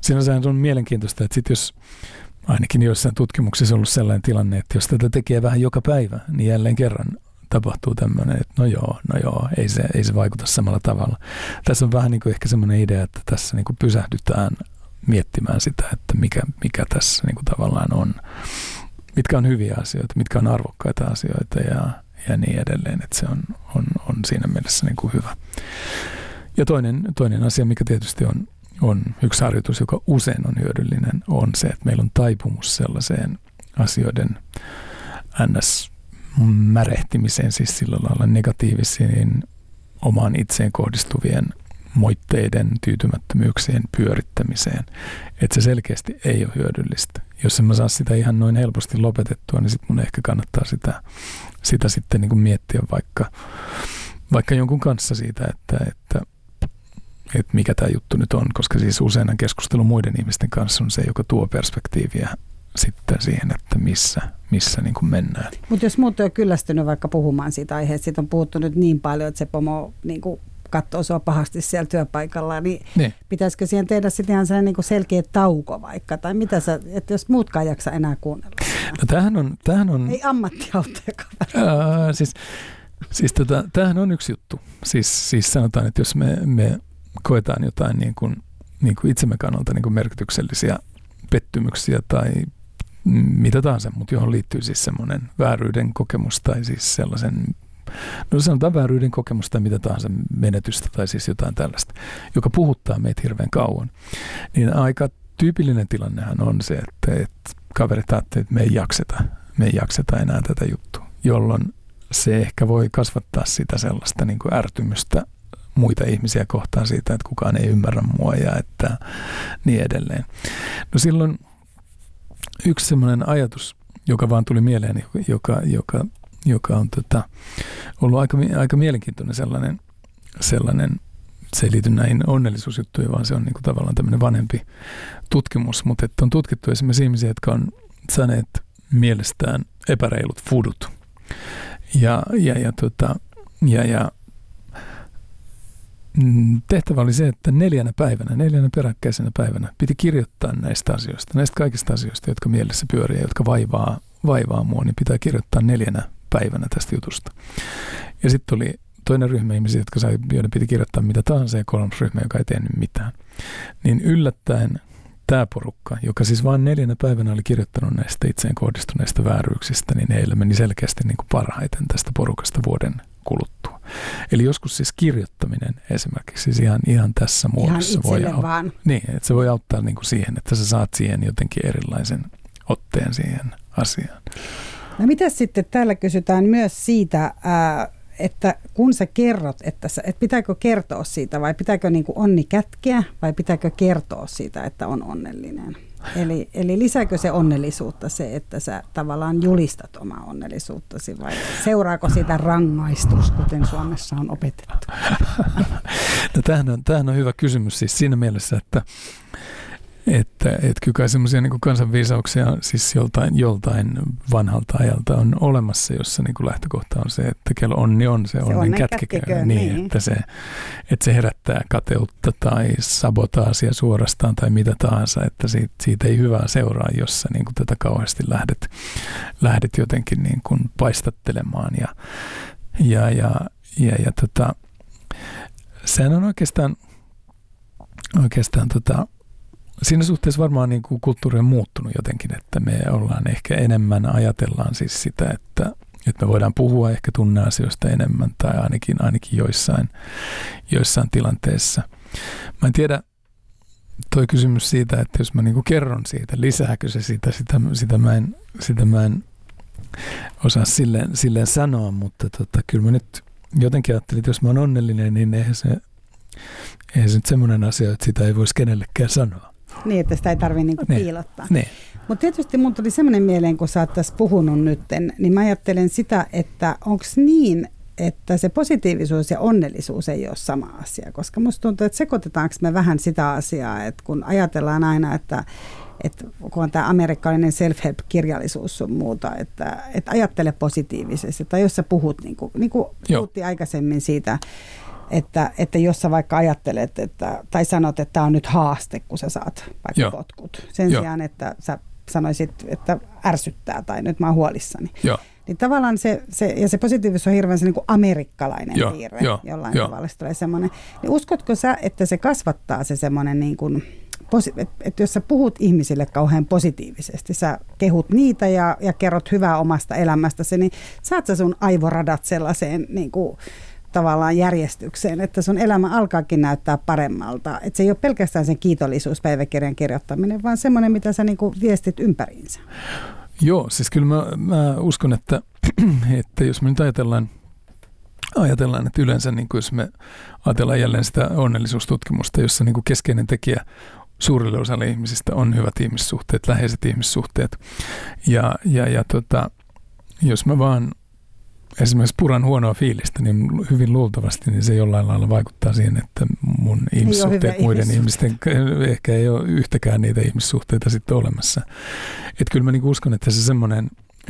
Sinänsä on mielenkiintoista, että sitten jos ainakin joissain tutkimuksissa on ollut sellainen tilanne, että jos tätä tekee vähän joka päivä, niin jälleen kerran tapahtuu tämmöinen, että no joo, ei se vaikuta samalla tavalla. Tässä on vähän niin kuin ehkä semmoinen idea, että tässä niin kuin pysähdytään miettimään sitä, että mikä tässä niin kuin tavallaan on, mitkä on hyviä asioita, mitkä on arvokkaita asioita ja niin edelleen, että se on siinä mielessä niin kuin hyvä. Ja toinen asia, mikä tietysti on yksi harjoitus, joka usein on hyödyllinen, on se, että meillä on taipumus sellaiseen asioiden märehtimiseen, siis sillä lailla negatiivisiin omaan itseen kohdistuvien moitteiden, tyytymättömyyksien pyörittämiseen. Että se selkeästi ei ole hyödyllistä. Jos en mä saa sitä ihan noin helposti lopetettua, niin sit mun ehkä kannattaa sitä sitten niin kuin miettiä vaikka jonkun kanssa siitä, että mikä tämä juttu nyt on, koska siis usein keskustelu muiden ihmisten kanssa on se, joka tuo perspektiiviä sitten siihen, että missä niin kuin mennään. Mutta jos muut on kyllästynyt vaikka puhumaan siitä aiheesta, siitä on puhuttu nyt niin paljon, että se pomo niin kuin katsoo sua pahasti siellä työpaikalla, niin pitäisikö siihen tehdä sitten ihan sellainen niin kuin selkeä tauko vaikka, tai mitä sä, että jos muutkaan jaksa enää kuunnella? No tämähän on... Ei ammattiauttajakaan. Siis tämähän on yksi juttu. Siis sanotaan, että jos me koetaan jotain niin kuin itsemme kannalta niin kuin merkityksellisiä pettymyksiä tai mitä tahansa, mutta johon liittyy siis semmoinen vääryyden kokemus tai siis sellaisen, no sanotaan vääryyden kokemus tai mitä tahansa menetystä tai siis jotain tällaista, joka puhuttaa meitä hirveän kauan, niin aika tyypillinen tilannehan on se, että kaverit ajattelee, että me ei jakseta enää tätä juttua, jolloin se ehkä voi kasvattaa sitä sellaista niin kuin ärtymystä muita ihmisiä kohtaan siitä, että kukaan ei ymmärrä mua ja että niin edelleen. No silloin yksi semmoinen ajatus, joka vaan tuli mieleen, joka on ollut aika mielenkiintoinen sellainen se ei liity näihin onnellisuusjuttuihin, vaan se on niinku tavallaan tämmöinen vanhempi tutkimus. Mutta on tutkittu esimerkiksi ihmisiä, jotka on saaneet mielestään epäreilut fudut. Ja tehtävä oli se, että neljänä peräkkäisenä päivänä piti kirjoittaa näistä asioista, näistä kaikista asioista, jotka mielessä pyörii ja jotka vaivaa mua, niin pitää kirjoittaa 4 päivänä tästä jutusta. Ja sitten oli toinen ryhmä ihmisiä, joiden piti kirjoittaa mitä tahansa, ja 3. ryhmä, joka ei tehnyt mitään. Niin yllättäen tämä porukka, joka siis vain 4 päivänä oli kirjoittanut näistä itseen kohdistuneista vääryyksistä, niin heillä meni selkeästi niin kuin parhaiten tästä porukasta vuoden kuluttua. Eli joskus siis kirjoittaminen esimerkiksi siis ihan tässä muodossa ihan voi auttaa. Niin, että se voi auttaa niin kuin siihen, että sä saat siihen jotenkin erilaisen otteen siihen asiaan. No mitäs sitten täällä kysytään myös siitä, että kun sä kerrot, että pitääkö kertoa siitä vai pitääkö niin kuin onni kätkeä vai pitääkö kertoa siitä, että on onnellinen? Eli lisääkö se onnellisuutta se, että sä tavallaan julistat omaa onnellisuuttasi vai seuraako siitä rangaistus, kuten Suomessa on opetettu? No, tämähän on hyvä kysymys siis siinä mielessä, että kyllä kai semmoisia niin kuin kansanviisauksia siis joltain vanhalta ajalta on olemassa, jossa niin kuin lähtökohta on se, että kello onni on, se onnen kätkeköön niin, että se herättää kateutta tai sabotaasia suorastaan tai mitä tahansa, että siitä ei hyvää seuraa, jos sä niin kuin tätä kauheasti lähdet jotenkin niin kuin paistattelemaan ja sehän on oikeastaan siinä suhteessa varmaan niin kuin kulttuuri on muuttunut jotenkin, että me ollaan ehkä enemmän, ajatellaan siis sitä, että me voidaan puhua ehkä tunneasioista enemmän tai ainakin joissain tilanteissa. Mä en tiedä, toi kysymys siitä, että jos mä niin kuin kerron siitä, lisääkö se sitä mä en osaa silleen sanoa, mutta kyllä mä nyt jotenkin ajattelin, että jos mä oon onnellinen, niin eihän se nyt semmoinen asia, että sitä ei voisi kenellekään sanoa. Niin, että sitä ei tarvitse niinku piilottaa. Niin. Mutta tietysti mun tuli semmoinen mieleen, kun sä oot tässä puhunut nytten, niin mä ajattelen sitä, että onko niin, että se positiivisuus ja onnellisuus ei ole sama asia, koska musta tuntuu, että sekoitetaanko me vähän sitä asiaa, että kun ajatellaan aina, että kun on tämä amerikkalainen self-help-kirjallisuus sun muuta, että ajattele positiivisesti, tai jos sä puhut, niin kuin puhuttiin aikaisemmin siitä, että jos sä vaikka ajattelet tai sanot, että tämä on nyt haaste, kun sä saat vaikka potkut. Sen sijaan, että sä sanoisit, että ärsyttää tai nyt mä oon huolissani. Joo. Niin tavallaan se positiivisuus on hirveän se niin kuin amerikkalainen piirre, jollain tavalla se tulee semmoinen. Niin uskotko sä, että se kasvattaa se semmoinen, niin kuin, että jos sä puhut ihmisille kauhean positiivisesti, sä kehut niitä ja kerrot hyvää omasta elämästäsi, niin saat sä sun aivoradat sellaiseen niin kuin tavallaan järjestykseen, että sun elämä alkaakin näyttää paremmalta. Että se ei ole pelkästään sen kiitollisuuspäiväkirjan kirjoittaminen, vaan semmoinen, mitä sä niinku viestit ympäriinsä. Joo, siis kyllä mä uskon, että jos me nyt ajatellaan, että yleensä niin jos me ajatellaan jälleen sitä onnellisuustutkimusta, jossa niin keskeinen tekijä suurelle osalle ihmisistä on hyvät ihmissuhteet, läheiset ihmissuhteet. Jos mä vaan esimerkiksi puran huonoa fiilistä, niin hyvin luultavasti niin se jollain lailla vaikuttaa siihen, että mun ihmissuhteet muiden ihmisten, ehkä ei ole yhtäkään niitä ihmissuhteita sitten olemassa. Että kyllä mä niinku uskon, että se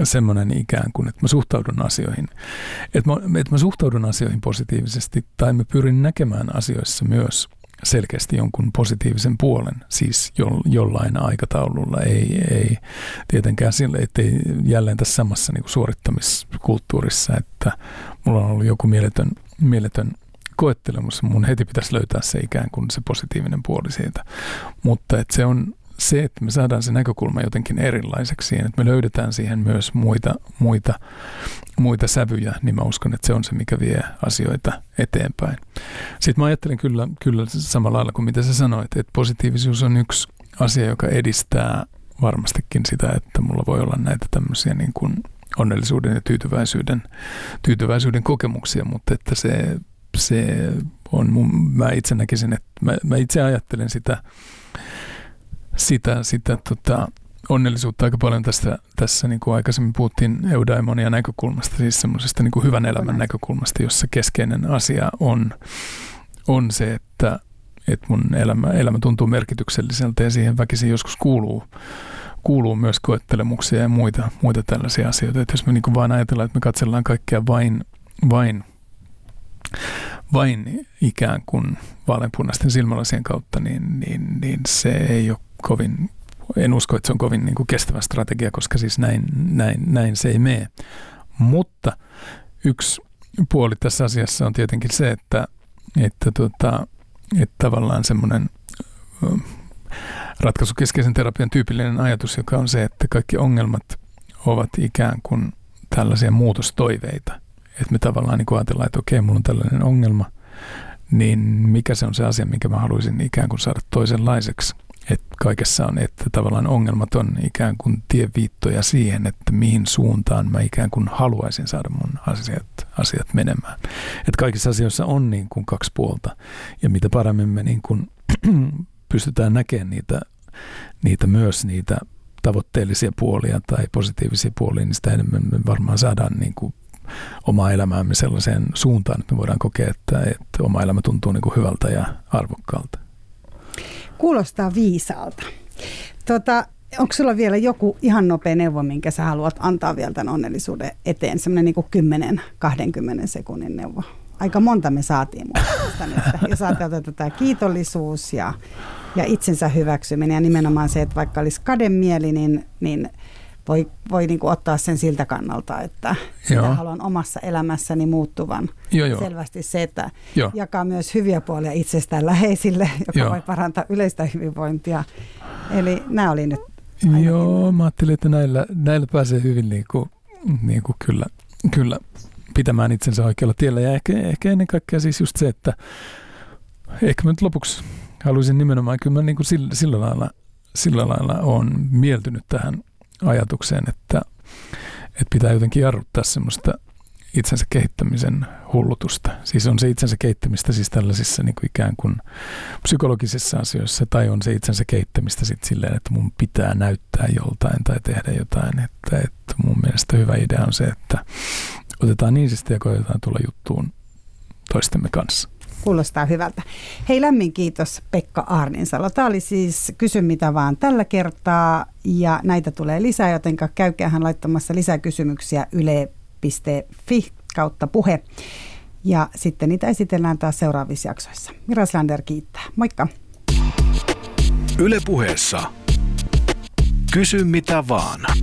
semmoinen ikään kuin, että mä suhtaudun asioihin. Että mä suhtaudun asioihin positiivisesti tai mä pyrin näkemään asioissa myös selkeästi jonkun positiivisen puolen, siis jollain aikataululla, ei tietenkään sille, ettei jälleen tässä samassa niin kuin suorittamiskulttuurissa, että mulla on ollut joku mieletön koettelemus, mun heti pitäisi löytää se ikään kuin se positiivinen puoli siitä, mutta että se on se, että me saadaan se näkökulma jotenkin erilaiseksi siihen, että me löydetään siihen myös muita sävyjä, niin mä uskon, että se on se, mikä vie asioita eteenpäin. Sitten mä ajattelin kyllä samalla lailla kuin mitä sä sanoit, että positiivisuus on yksi asia, joka edistää varmastikin sitä, että mulla voi olla näitä tämmöisiä niin kuin onnellisuuden ja tyytyväisyyden kokemuksia, mutta että se on mä itse näkisin, että mä itse ajattelen sitä onnellisuutta aika paljon tässä niin kuin aikaisemmin puhuttiin eudaimonia näkökulmasta, siis semmoisesta niin kuin hyvän elämän näkökulmasta, jossa keskeinen asia on on se, että mun elämä tuntuu merkitykselliseltä ja siihen väkisin joskus kuuluu myös koettelemuksia ja muita tällaisia asioita. Että jos me niin vaan ajatellaan, että me katsellaan kaikkea vain ikään kuin vaaleanpunaisten silmälasien kautta, niin se ei ole kovin, en usko, että se on kovin niin kuin kestävä strategia, koska siis näin se ei mene. Mutta yksi puoli tässä asiassa on tietenkin se, että tavallaan semmoinen ratkaisukeskeisen terapian tyypillinen ajatus, joka on se, että kaikki ongelmat ovat ikään kuin tällaisia muutostoiveita. Että me tavallaan niin ajatellaan, että okei, mulla on tällainen ongelma, niin mikä se on se asia, minkä mä haluaisin ikään kuin saada toisenlaiseksi. Että kaikessa on, että tavallaan ongelmat on ikään kuin tieviittoja siihen, että mihin suuntaan mä ikään kuin haluaisin saada mun asiat menemään. Että kaikissa asioissa on niin kuin kaksi puolta. Ja mitä paremmin me niin kuin pystytään näkemään niitä tavoitteellisia puolia tai positiivisia puolia, niin sitä enemmän me varmaan saadaan niin kuin omaa elämäämme sellaiseen suuntaan, että me voidaan kokea, että oma elämä tuntuu niin kuin hyvältä ja arvokkaalta. Kuulostaa viisaalta. Onko sulla vielä joku ihan nopea neuvo, minkä sä haluat antaa vielä tämän onnellisuuden eteen? Sellainen niin kuin 10-20 sekunnin neuvo. Aika monta me saatiin. Jos ajatellaan tätä kiitollisuus ja itsensä hyväksyminen ja nimenomaan se, että vaikka olisi kademieli, niin voi niin kuin ottaa sen siltä kannalta, että mitä haluan omassa elämässäni muuttuvan. Selvästi se, että jakaa myös hyviä puolia itsestään läheisille, joka voi parantaa yleistä hyvinvointia. Eli nämä oli nyt ainakin. Joo, mä ajattelin, että näillä pääsee hyvin niin kuin kyllä pitämään itsensä oikealla tiellä. Ja ehkä ennen kaikkea siis just se, että ehkä mä nyt lopuksi haluaisin nimenomaan, kyllä mä niin kuin sillä lailla olen mieltynyt tähän ajatukseen, että pitää jotenkin jarruttaa semmoista itsensä kehittämisen hullutusta. Siis on se itsensä kehittämistä siis tällaisissa niin kuin ikään kuin psykologisissa asioissa, tai on se itsensä kehittämistä sitten silleen, että mun pitää näyttää joltain tai tehdä jotain. Että mun mielestä hyvä idea on se, että otetaan niisistä ja koetaan tulla juttuun toistemme kanssa. Kuulostaa hyvältä. Hei, lämmin kiitos Pekka Aarninsalo. Tämä oli siis Kysy mitä vaan tällä kertaa ja näitä tulee lisää, joten käykäähän laittamassa lisää kysymyksiä yle.fi/puhe ja sitten niitä esitellään taas seuraavissa jaksoissa. Mira Selander kiittää. Moikka! Yle Puheessa. Kysy mitä vaan.